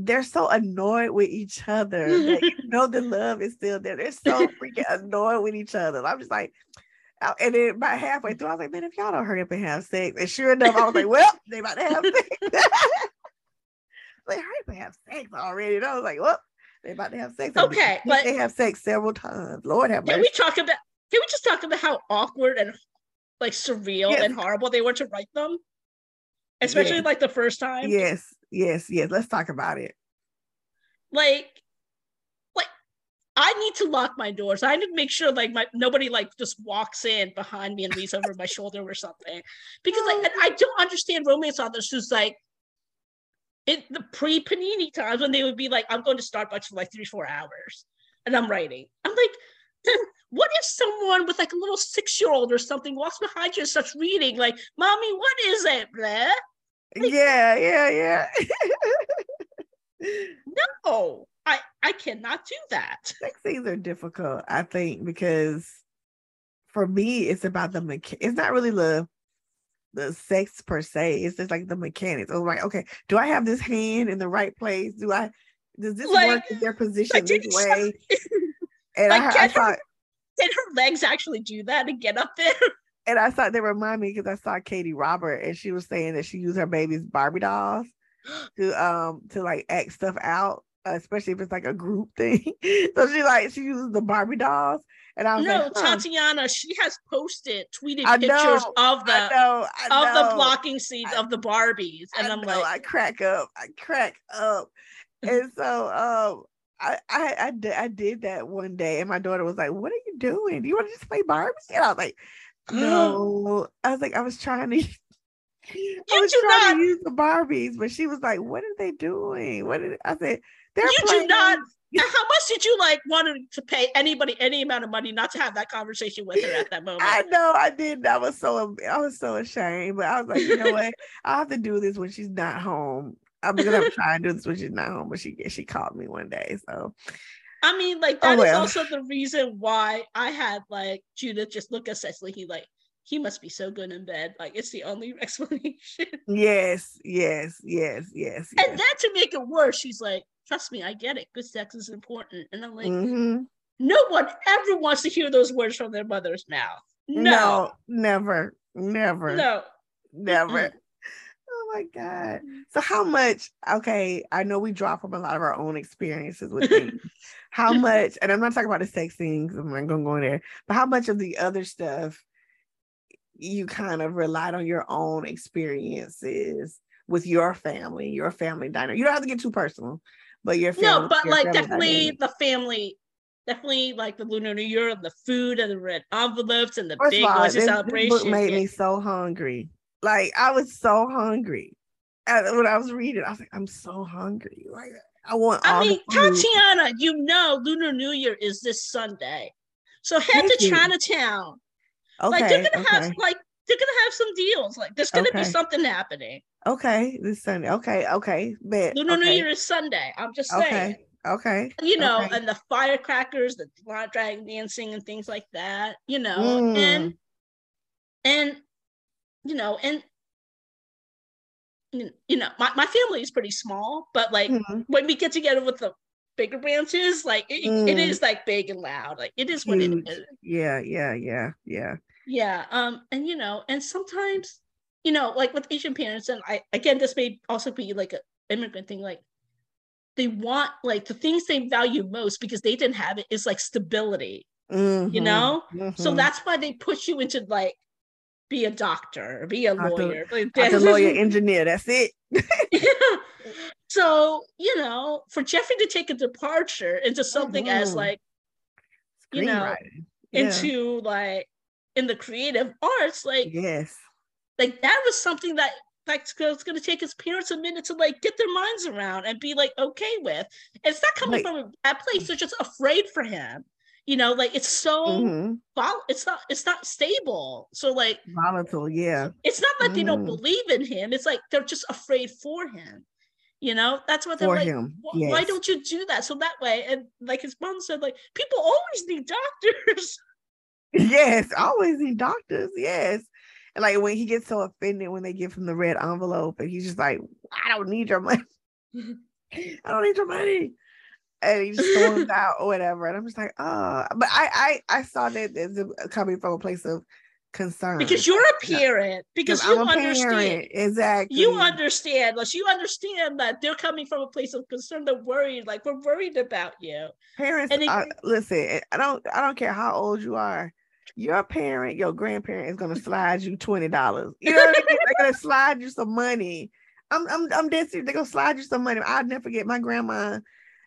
They're so annoyed with each other. Like, you know, the love is still there. They're so freaking annoyed with each other. I'm just like, and then about halfway through, I was like, man, if y'all don't hurry up and have sex. And sure enough, I was like, well, they about to have sex. Like, hurry up and have sex already. And I was like, well, they about to have sex. Okay, I mean, but they have sex several times. Lord have mercy. Can we talk about, can we just talk about how awkward and like surreal yes. and horrible they were to write them? Especially yes. like the first time. Yes. Yes, yes, let's talk about it. Like, like I need to lock my doors. I need to make sure like my nobody like just walks in behind me and leaves over my shoulder or something, because like and I don't understand romance authors who's like in the pre-Panini times when they would be like, I'm going to Starbucks for like three four hours and I'm writing. I'm like, then what if someone with like a little six-year-old or something walks behind you and starts reading like, mommy, what is it, bleh? Like, yeah yeah yeah no I I cannot do that. Sex scenes are difficult, I think, because for me it's about the mecha- it's not really the the sex per se, it's just like the mechanics. I'm like, okay, do I have this hand in the right place? Do I does this like, work in their position like, this way? And like, I, can I thought, her, did her legs actually do that and get up there? And I thought they remind me, because I saw Katie Roberts and she was saying that she used her baby's Barbie dolls to um to like act stuff out, uh, especially if it's like a group thing. So she like she uses the Barbie dolls, and I was no, like, huh. Tatiana, she has posted, tweeted I pictures know, of the I know, I of know. the blocking scenes I, of the Barbies, and I I'm know, like, I crack up, I crack up, and so um. I, I, I, did, I did that one day, and my daughter was like, what are you doing? Do you want to just play Barbie? And I was like, no. I was like, I was trying to I was trying not. to use the Barbies, but she was like, what are they doing? What did I said, they're you playing. Do not how much did you like want to pay anybody any amount of money not to have that conversation with her at that moment? I know I did. I was so I was so ashamed, but I was like, you know what? I'll have to do this when she's not home. I'm gonna try and do this when she's not home, but she she called me one day. So I mean, like that oh, well. is also the reason why I had like Judith just look at Cecily. He like he must be so good in bed. Like it's the only explanation. Yes, yes, yes, yes. And yes. Then to make it worse, she's like, "Trust me, I get it. Good sex is important." And I'm like, mm-hmm. No one ever wants to hear those words from their mother's mouth. No, no never, never, no, never. Mm-mm. Oh my God. So how much, okay, I know we draw from a lot of our own experiences with things. How much, and I'm not talking about the sex things, I'm not going to go in there, but how much of the other stuff you kind of relied on your own experiences with your family, your family dynamic? You don't have to get too personal, but your family. No, but like definitely dynamic. the family, definitely like the Lunar New Year, the food and the red envelopes and the First big all, this, celebration. This book made yeah. me so hungry. Like, I was so hungry. I, when I was reading, I was like, I'm so hungry. Like, I want all I mean, Tatiana, you know, Lunar New Year is this Sunday. So head Thank to you. Chinatown. Okay, like, they're going to okay. have, like, they're going to have some deals. Like, there's going to okay. be something happening. Okay, this Sunday. Okay, okay. Bet. Lunar okay. New Year is Sunday. I'm just okay. saying. Okay. You know, okay. and the firecrackers, the dragon dancing and things like that, you know. Mm. And, and, you know, and you know, my, my family is pretty small, but like mm-hmm. when we get together with the bigger branches, like it, mm. it is like big and loud. Like it is Huge. What it is. Yeah, yeah, yeah, yeah. Yeah. Um, and you know, and sometimes, you know, like with Asian parents, and I again this may also be like an immigrant thing, like they want like the things they value most because they didn't have it is like stability. Mm-hmm. You know? Mm-hmm. So that's why they push you into like be a doctor, be a lawyer, like a lawyer, engineer. That's it. Yeah. So you know, for Jeffrey to take a departure into something mm-hmm. as like, you know, yeah. into like in the creative arts, like yes, like that was something that like it's going to take his parents a minute to like get their minds around and be like okay with. It's not coming like, from a bad place. They're just afraid for him. You know, like it's so mm-hmm. vol- it's not it's not stable. So like volatile, yeah. It's not like mm. they don't believe in him. It's like they're just afraid for him. You know, that's what they're for like. Him. Yes. Why don't you do that? So that way, and like his mom said, like people always need doctors. Yes, always need doctors. Yes, and like when he gets so offended when they give him the red envelope, and he's just like, I don't need your money. I don't need your money. And he just throws it out or whatever, and I'm just like, oh. But I, I, I saw that as coming from a place of concern because you're a parent, because you I'm a understand parent. Exactly. You understand, like you understand that they're coming from a place of concern. They're worried, like we're worried about you. Parents, and it, uh, listen. I don't, I don't care how old you are. Your parent, your grandparent is gonna slide you twenty dollars. You know what I mean? They're gonna slide you some money. I'm, I'm, I'm dead serious. They're gonna slide you some money. I'll never forget my grandma.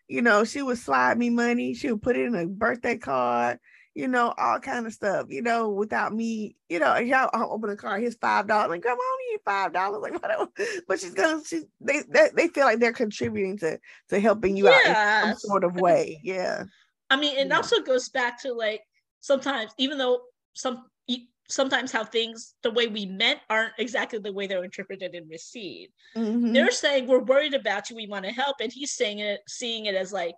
You know, she would slide me money. She would put it in a birthday card, you know, all kind of stuff, you know, without me, you know, y'all open the card, here's five dollars. Like, Grandma, I only need five dollars. Like, whatever. But she's going to, she, they, they they feel like they're contributing to, to helping you yeah. out in some sort of way. Yeah. I mean, it yeah. also goes back to like, sometimes, even though some, sometimes how things, the way we meant aren't exactly the way they're interpreted and received. Mm-hmm. They're saying, we're worried about you, we want to help. And he's saying it, seeing it as like,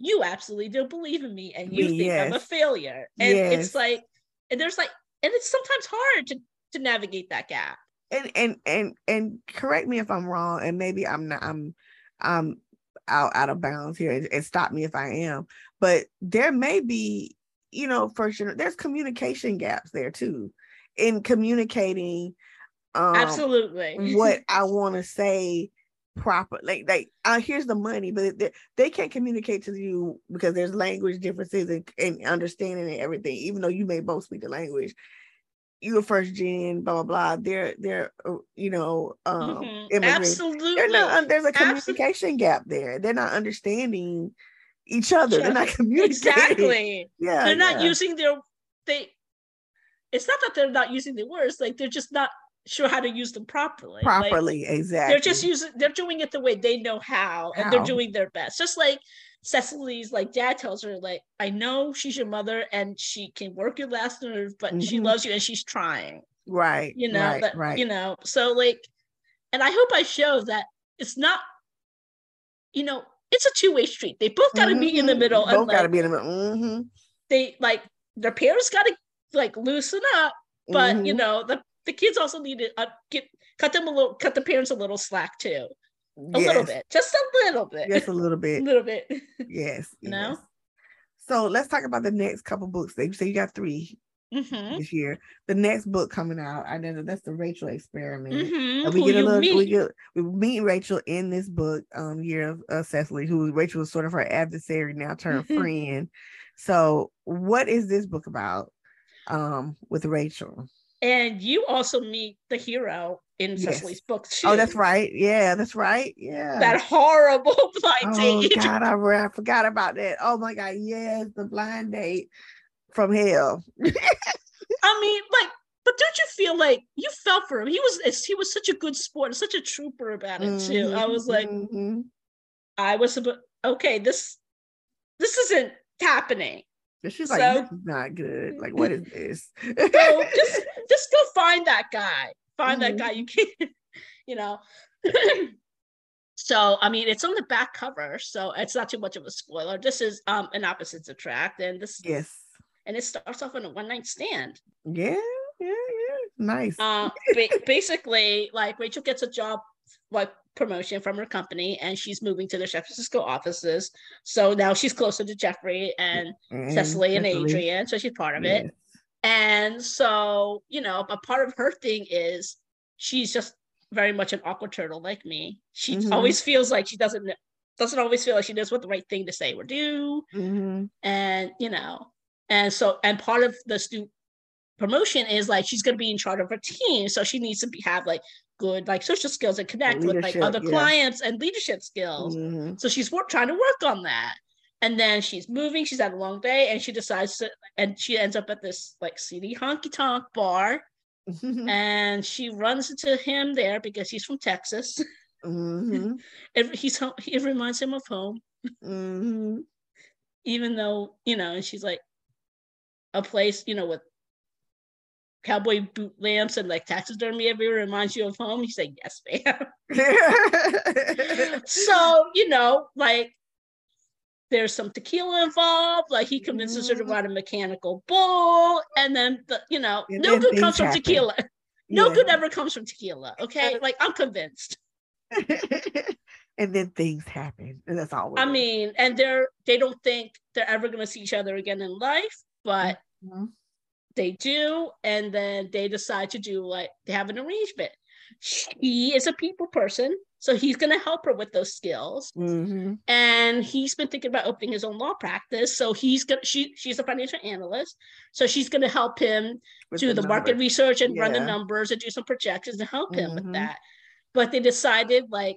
you absolutely don't believe in me and you think yes. I'm a failure. And yes. it's like, and there's like, and it's sometimes hard to, to navigate that gap. And, and, and, and correct me if I'm wrong, and maybe I'm not, I'm, I'm out, out of bounds here, and, and stop me if I am, but there may be, you know, first, there's communication gaps there too, in communicating um, absolutely what I want to say properly. Like, like uh, here's the money, but they, they can't communicate to you because there's language differences and, and understanding and everything. Even though you may both speak the language, you're first gen, blah blah blah. They're they're you know um, mm-hmm. absolutely. They're not, there's a communication absolutely. Gap there. They're not understanding each other. They're not communicating. Exactly. Yeah. They're not yeah. using their they it's not that they're not using the words, like they're just not sure how to use them properly. Properly, like, exactly. They're just using they're doing it the way they know how, how and they're doing their best. Just like Cecily's like dad tells her, like, I know she's your mother and she can work your last nerve, but mm-hmm. she loves you and she's trying. Right. You know, right, but, right. you know, so like, and I hope I show that it's not, you know, it's a two-way street. They both got to mm-hmm. be in the middle. Both like, got to be in the middle. Mm-hmm. They like their parents got to like loosen up, but mm-hmm. you know the, the kids also need to uh, get cut them a little, cut the parents a little slack too, a yes. little bit, just a little bit, just a little bit, a little bit. Yes, you yes. know. So let's talk about the next couple books. They say you got three mm-hmm. this year. The next book coming out, I know that's the Rachel Experiment. Mm-hmm. And we who get a little, meet? we get we meet Rachel in this book, um, Year of uh, Cecily, who Rachel was sort of her adversary, now turned mm-hmm. friend. So, what is this book about? Um, with Rachel, and you also meet the hero in yes. Cecily's book too. Oh, that's right. Yeah, that's right. Yeah, that horrible blind oh, date. Oh God, I, I forgot about that. Oh my God, yes, the blind date. From hell. I mean, like, but don't you feel like you felt for him? He was he was such a good sport, such a trooper about it too. Mm-hmm, I was like, mm-hmm. I was okay. This this isn't happening. She's so, like, this is not good. Like, what is this? So just just go find that guy. Find mm-hmm. that guy. You can't, you know. So, I mean, it's on the back cover, so it's not too much of a spoiler. This is um an opposites attract, and this yes. And it starts off on a one-night stand. Yeah, yeah, yeah. Nice. Uh, ba- basically, like, Rachel gets a job, like, promotion from her company, and she's moving to the San Francisco offices. So now she's closer to Jeffrey and mm-hmm. Cecily and Cecily. Adrian, so she's part of yes. it. And so, you know, but part of her thing is she's just very much an awkward turtle like me. She mm-hmm. always feels like she doesn't, doesn't always feel like she knows what the right thing to say or do. Mm-hmm. And, you know... And so, and part of the student promotion is like, she's going to be in charge of her team. So she needs to be, have like good, like social skills and connect leadership, with like other yeah. clients and leadership skills. Mm-hmm. So she's work, trying to work on that. And then she's moving, she's had a long day, and she decides to, and she ends up at this like seedy honky tonk bar. Mm-hmm. And she runs into him there because he's from Texas. Mm-hmm. it, he's, it reminds him of home. Mm-hmm. Even though, you know, and she's like, a place, you know, with cowboy boot lamps and like taxidermy everywhere reminds you of home. He's like, yes, ma'am. So, you know, like there's some tequila involved. Like he convinces mm-hmm. her to ride a mechanical bull. And then, the, you know, and no good comes happen. From tequila. No yeah. good ever comes from tequila. Okay. Like I'm convinced. And then things happen. And that's all. I is. mean, and they're, they don't think they're ever going to see each other again in life. But mm-hmm. they do, and then they decide to do like they have an arrangement. He is a people person, so he's going to help her with those skills. Mm-hmm. And he's been thinking about opening his own law practice, so he's going. She she's a financial analyst, so she's going to help him with do the, the market research and yeah. run the numbers and do some projections to help him mm-hmm. with that. But they decided like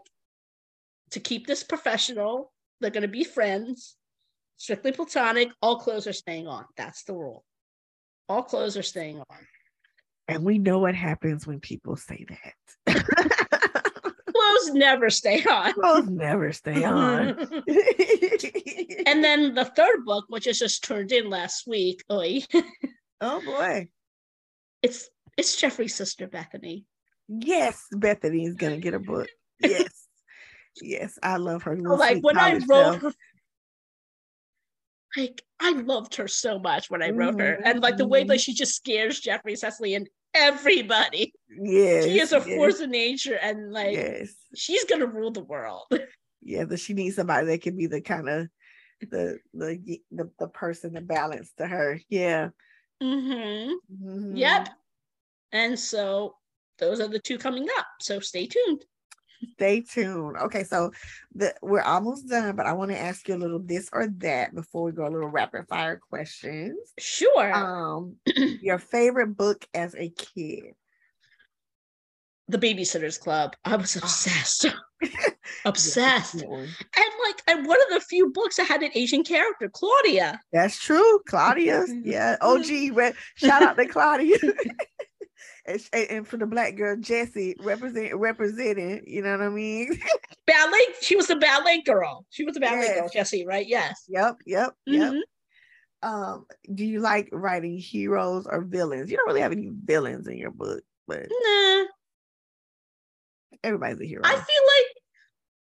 to keep this professional. They're going to be friends, strictly platonic. All clothes are staying on. That's the rule. All clothes are staying on. And we know what happens when people say that. Clothes never stay on. Clothes never stay on. And then the third book, which is just turned in last week. Oy. Oh boy. It's it's Jeffrey's sister, Bethany. Yes, Bethany is gonna get a book. Yes. Yes, I love her. Little like when I wrote her, like I loved her so much when I wrote mm-hmm. her. And like the way that she just scares Jeffrey, Cecily, and everybody. Yes. She is a yes. force of nature, and like yes. she's gonna rule the world. Yeah, but she needs somebody that can be the kind of the the the, the person to balance to her. Yeah. Mm-hmm. Mm-hmm. Yep. And so those are the two coming up. So stay tuned. Stay tuned. Okay, so the, we're almost done, but I want to ask you a little this or that before we go a little rapid fire questions. Sure. Um, your favorite book as a kid? The Babysitter's Club. I was obsessed. Obsessed. And like, and one of the few books that had an Asian character, Claudia. That's true. Claudia. Yeah. O G. Re- shout out to Claudia. And, and for the black girl Jessie represent representing, you know what I mean? Ballet. She was a ballet girl. She was a ballet yes. girl, Jessie, right? Yes. Yep. Yep. Mm-hmm. Yep. Um, do you like writing heroes or villains? You don't really have any villains in your book, but nah. Everybody's a hero. I feel like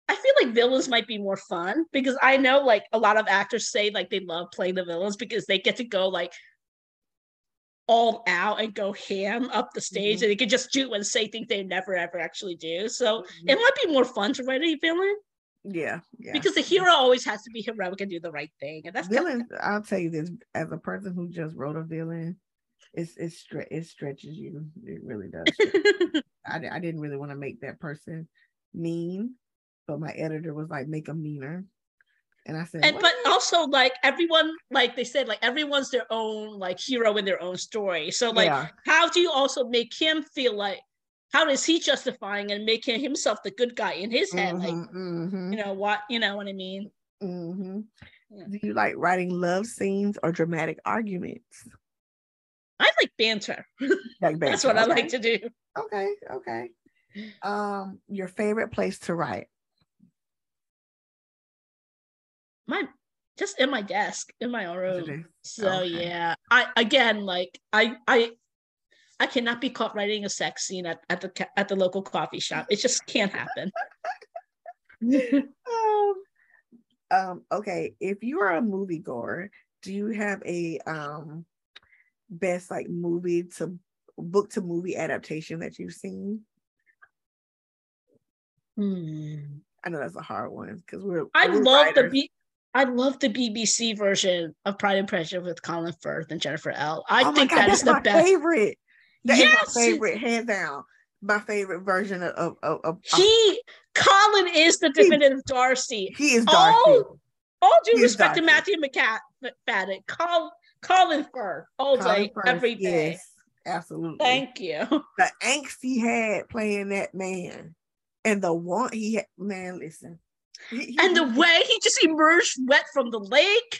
I feel like villains might be more fun because I know like a lot of actors say like they love playing the villains because they get to go like all out and go ham up the stage mm-hmm. and they can just do and say things they never ever actually do. So mm-hmm. it might be more fun to write a villain. Yeah, yeah. Because the hero always has to be heroic and do the right thing. And that's villains, kind of- I'll tell you this, as a person who just wrote a villain, it's it, stre- it stretches you. It really does. I, I didn't really want to make that person mean, but my editor was like, make them meaner. And I said, and, but also like everyone, like they said, like everyone's their own like hero in their own story. So like, yeah. How do you also make him feel like, how is he justifying and making himself the good guy in his head? Mm-hmm, like, mm-hmm. you know what, you know what I mean? Mm-hmm. Yeah. Do you like writing love scenes or dramatic arguments? I like banter. Like banter. That's what okay. I like to do. Okay. Okay. Um, your favorite place to write? My just in my desk in my own room. So okay. yeah, I again like I I I cannot be caught writing a sex scene at, at the at the local coffee shop. It just can't happen. um, um. Okay, if you are a moviegoer, do you have a um best like movie to book to movie adaptation that you've seen? Hmm. I know that's a hard one because we're. I we're love writers. the B- I love the B B C version of Pride and Prejudice with Colin Firth and Jennifer L. I oh think God, that is the best. Favorite. That yes. is my favorite, hands down. My favorite version of of, of, of he Colin is the definitive Darcy. He is Darcy. All, all due he respect to Matthew McFadden. Col, Colin Firth all Colin day, Firth, every day. Yes, absolutely. Thank you. The angst he had playing that man, and the want he had. Man, listen. He, he, and the way he just emerged wet from the lake.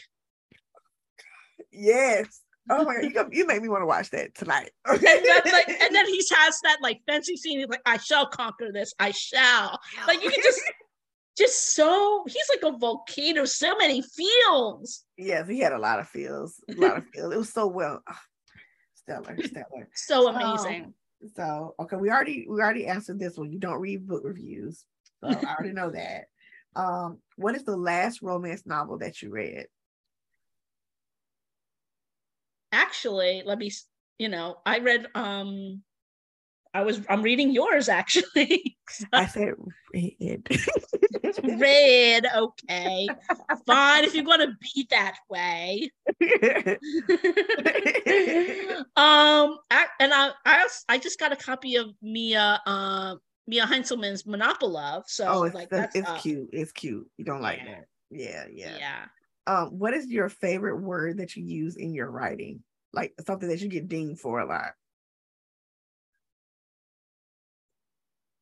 Yes. Oh my God, you, you made me want to watch that tonight. and, like, and then he has that like fancy scene. He's like, I shall conquer this. I shall. Like you can just, just so, he's like a volcano. So many feels. Yes, he had a lot of feels. A lot of feels. It was so well. Oh, stellar, stellar. So amazing. So, so, okay, we already, we already answered this one. You don't read book reviews. So I already know that. Um, what is the last romance novel that you read? Actually, let me, you know, I read, um, I was, I'm reading yours actually. I said read. Read, okay. Fine, if you're going to be that way. um, I, and I, I, I just got a copy of Mia, um, uh, Mia Heintzelman's Monopolov. So oh, it's, like, that's it's cute. It's cute. You don't like yeah. that. Yeah, yeah. Yeah. Um, what is your favorite word that you use in your writing? Like something that you get dinged for a lot.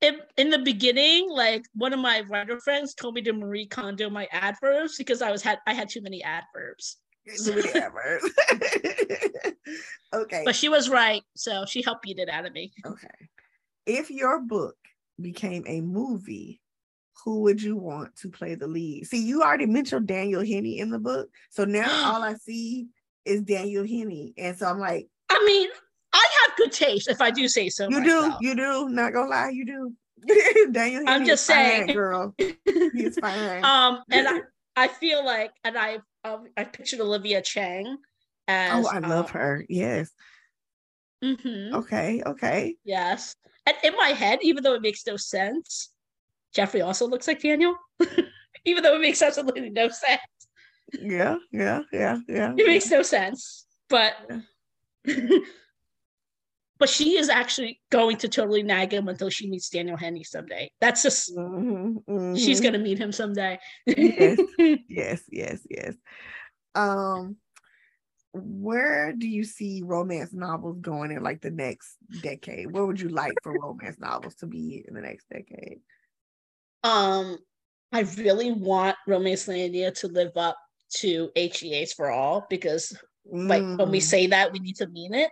in, in the beginning, like one of my writer friends told me to Marie Kondo my adverbs because I was had I had too many adverbs. Too many adverbs. Okay. But she was right, so she helped beat it out of me. Okay. If your book became a movie, who would you want to play the lead? See, you already mentioned Daniel Henney in the book, so now all I see is Daniel Henney, and so I'm like, I mean, I have good taste, if I do say so. You myself. do, you do. Not gonna lie, you do. Daniel Henney, I'm just is saying, fine, girl, he's fine. Um, and I, I feel like, and I, um, I pictured Olivia Chang as. Oh, I love um, her. Yes. Mm-hmm. Okay. Okay. Yes, and in my head, even though it makes no sense, Jeffrey also looks like Daniel, even though it makes absolutely no sense. Yeah, yeah, yeah, yeah. It makes no sense, but yeah. But she is actually going to totally nag him until she meets Daniel Henney someday. That's just mm-hmm, mm-hmm. She's gonna meet him someday. yes, yes, yes, yes. Um, where do you see romance novels going in like the next decade? Where would you like for romance novels to be in the next decade? Um, I really want Romancelandia to live up to H E A's For All, because mm. like when we say that, we need to mean it.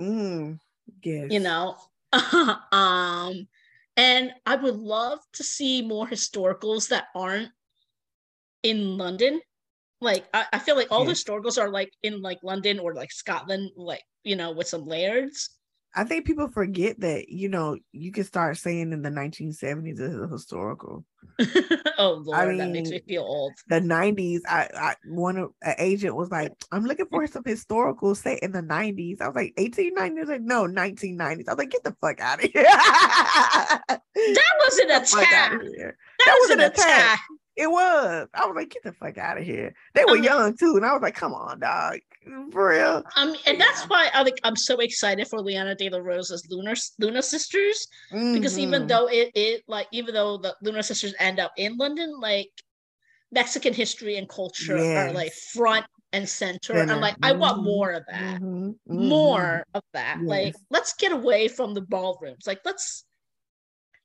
Mm. Yes. You know. um, and I would love to see more historicals that aren't in London. Like I, I feel like all yes. the historicals are like in like London or like Scotland, like, you know, with some Lairds. I think people forget that, you know, you can start saying in the nineteen seventies is a historical. Oh, Lord, I mean, that makes me feel old. The nineties, I, I one of an agent was like, I'm looking for some historical set in the nineties. I was like, eighteen nineties? Like, no, nineteen nineties. I was like, get the fuck out of here. That was an attack. That, that was an attack. attack. It was. I was like, get the fuck out of here. They were um, young too. And I was like, come on, dog. For real. Um, and yeah. that's why I think I'm so excited for Liana De La Rosa's Lunar Luna Sisters. Mm-hmm. Because even though it it like even though the Lunar Sisters end up in London, like Mexican history and culture yes. are like front and center. And I'm like, mm-hmm. I want more of that. Mm-hmm. Mm-hmm. More of that. Yes. Like, let's get away from the ballrooms. Like, let's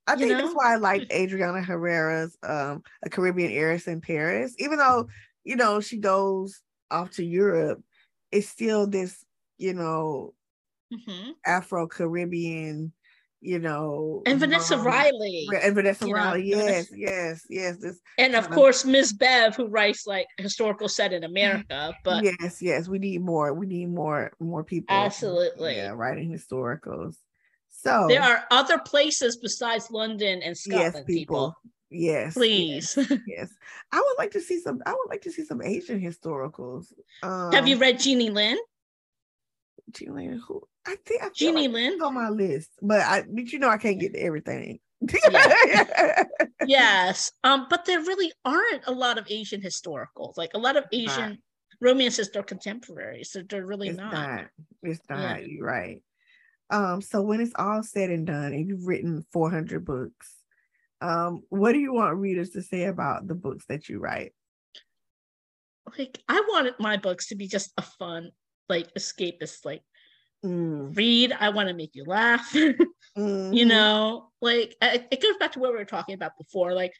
I think you know? that's why I liked Adriana Herrera's um, A Caribbean Heiress in Paris. Even though, you know, she goes off to Europe, it's still this, you know, mm-hmm. Afro-Caribbean, you know. And Vanessa um, Riley. And Vanessa you Riley, know, yes, Vanessa. yes, yes, yes. And of course, Miz Bev, who writes like historical set in America. But yes, yes, we need more. We need more, more people. Absolutely. Yeah, writing historicals. So there are other places besides London and Scotland. Yes, people. people. Yes, please. Yes, yes, I would like to see some. I would like to see some Asian historicals. Um, Have you read Jeannie Lin? Jeannie Lin, who I think I Jeannie like Lin on my list, but I, but you know, I can't get to everything. Yeah. Yes, um, but there really aren't a lot of Asian historicals. Like a lot of Asian not. romances, they're contemporary, so they're really it's not. not. It's not. Yeah. You're right. Um, so when it's all said and done and you've written four hundred books, um, what do you want readers to say about the books that you write? Like, I wanted my books to be just a fun, like, escapist, like, mm. read. I want to make you laugh, mm-hmm. you know, like, I, it goes back to what we were talking about before. Like,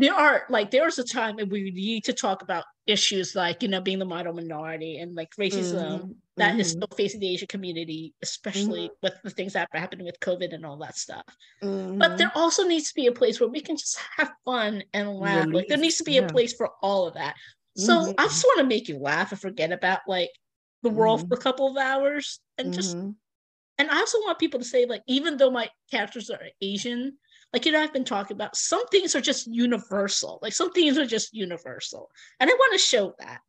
there are, like, there's a time when we need to talk about issues like, you know, being the model minority and, like, racism. Mm-hmm. That mm-hmm. is still facing the Asian community, especially mm-hmm. with the things that are happening with COVID and all that stuff. Mm-hmm. But there also needs to be a place where we can just have fun and laugh. Really? Like, there needs to be yeah. a place for all of that. So mm-hmm. I just want to make you laugh and forget about like the world mm-hmm. for a couple of hours and mm-hmm. just. And I also want people to say, like, even though my characters are Asian, like, you know, I've been talking about, some things are just universal. Like, some things are just universal, and I want to show that,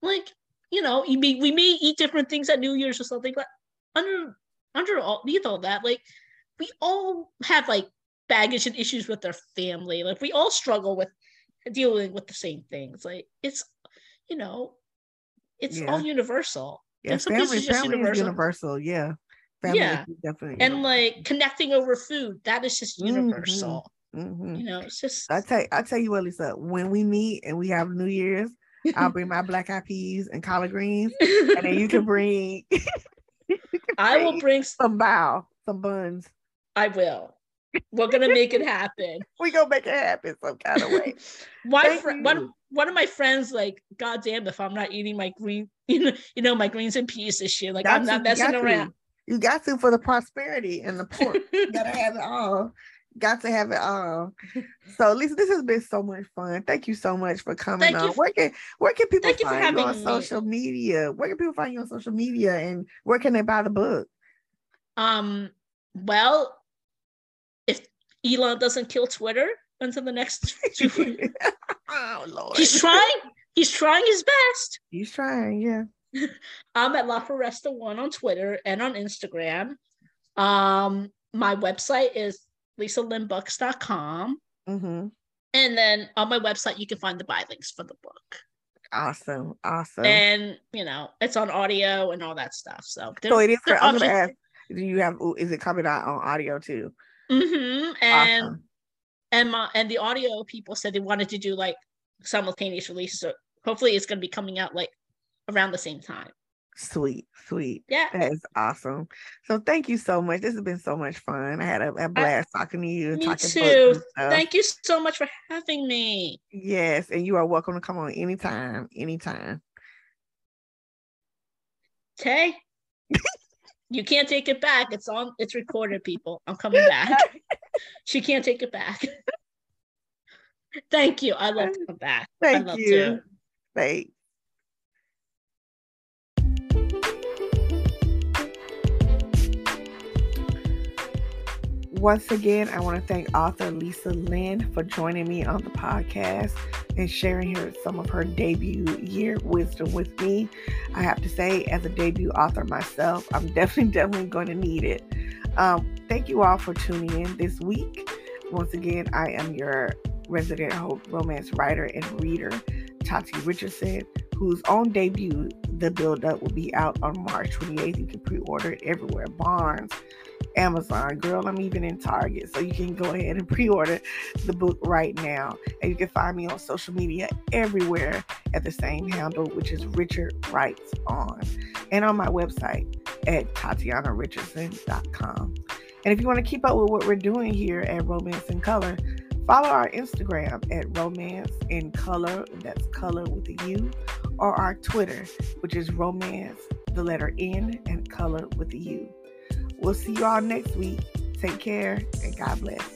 like. You know, you may, we may eat different things at New Year's or something, but under under all, beneath all that, like, we all have, like, baggage and issues with our family. Like, we all struggle with dealing with the same things. Like, it's, you know, it's yeah. all universal. Yeah, and some family, just family universal. is universal. Yeah. Family yeah. is definitely. And, like, connecting over food, that is just universal. Mm-hmm. Mm-hmm. You know, it's just. I'll tell, I'll tell you what, Lisa, when we meet and we have New Year's, I'll bring my black eyed peas and collard greens, and then you can bring. you can I bring will bring some bao, some buns. I will. We're gonna make it happen. We gonna make it happen some kind of way. My fr- one one of my friends, like, God damn, if I'm not eating my green, you know, you know, my greens and peas this year, like, That's I'm not messing around. To. You got to for the prosperity and the poor. You gotta have it all. Got to have it all. So, Lisa, this has been so much fun. Thank you so much for coming thank on. You for, where can where can people find you, you on me. social media? Where can people find you on social media, and where can they buy the book? Um. Well, if Elon doesn't kill Twitter until the next two, oh Lord, he's trying. He's trying his best. He's trying. Yeah. I'm at La Foresta One on Twitter and on Instagram. Um, my website is lisa lynn books dot com. Mm-hmm. And then on my website, you can find the buy links for the book. Awesome. Awesome. And, you know, it's on audio and all that stuff. So, so it is. For, I'm going to ask, do you have, is it coming out on audio too? Mm-hmm. And, awesome. and, my, and the audio people said they wanted to do like simultaneous release. So hopefully it's going to be coming out like around the same time. Sweet, sweet. Yeah. That is awesome. So thank you so much. This has been so much fun. I had a, a blast I, talking to you. And me talking too. Thank you so much for having me. Yes. And you are welcome to come on anytime, anytime. Okay. You can't take it back. It's on, it's recorded, people. I'm coming back. She can't take it back. Thank you. I love to come back. Thank I love you. To. Thanks. Once again, I want to thank author Lisa Lynn for joining me on the podcast and sharing her, some of her debut year wisdom with me. I have to say, as a debut author myself, I'm definitely, definitely going to need it. Um, thank you all for tuning in this week. Once again, I am your resident romance writer and reader, Tati Richardson, whose own debut, The Build-Up, will be out on March twenty-eighth. You can pre-order it everywhere. Barnes, Amazon, girl, I'm even in Target. So you can go ahead and pre-order the book right now. And you can find me on social media everywhere at the same handle, which is Richard Writes On, and on my website at tatiana richardson dot com. And if you want to keep up with what we're doing here at Romance and Color, follow our Instagram at Romance and Color, that's color with a U, or our Twitter, which is Romance, the letter N, and Color with a U. We'll see you all next week. Take care and God bless.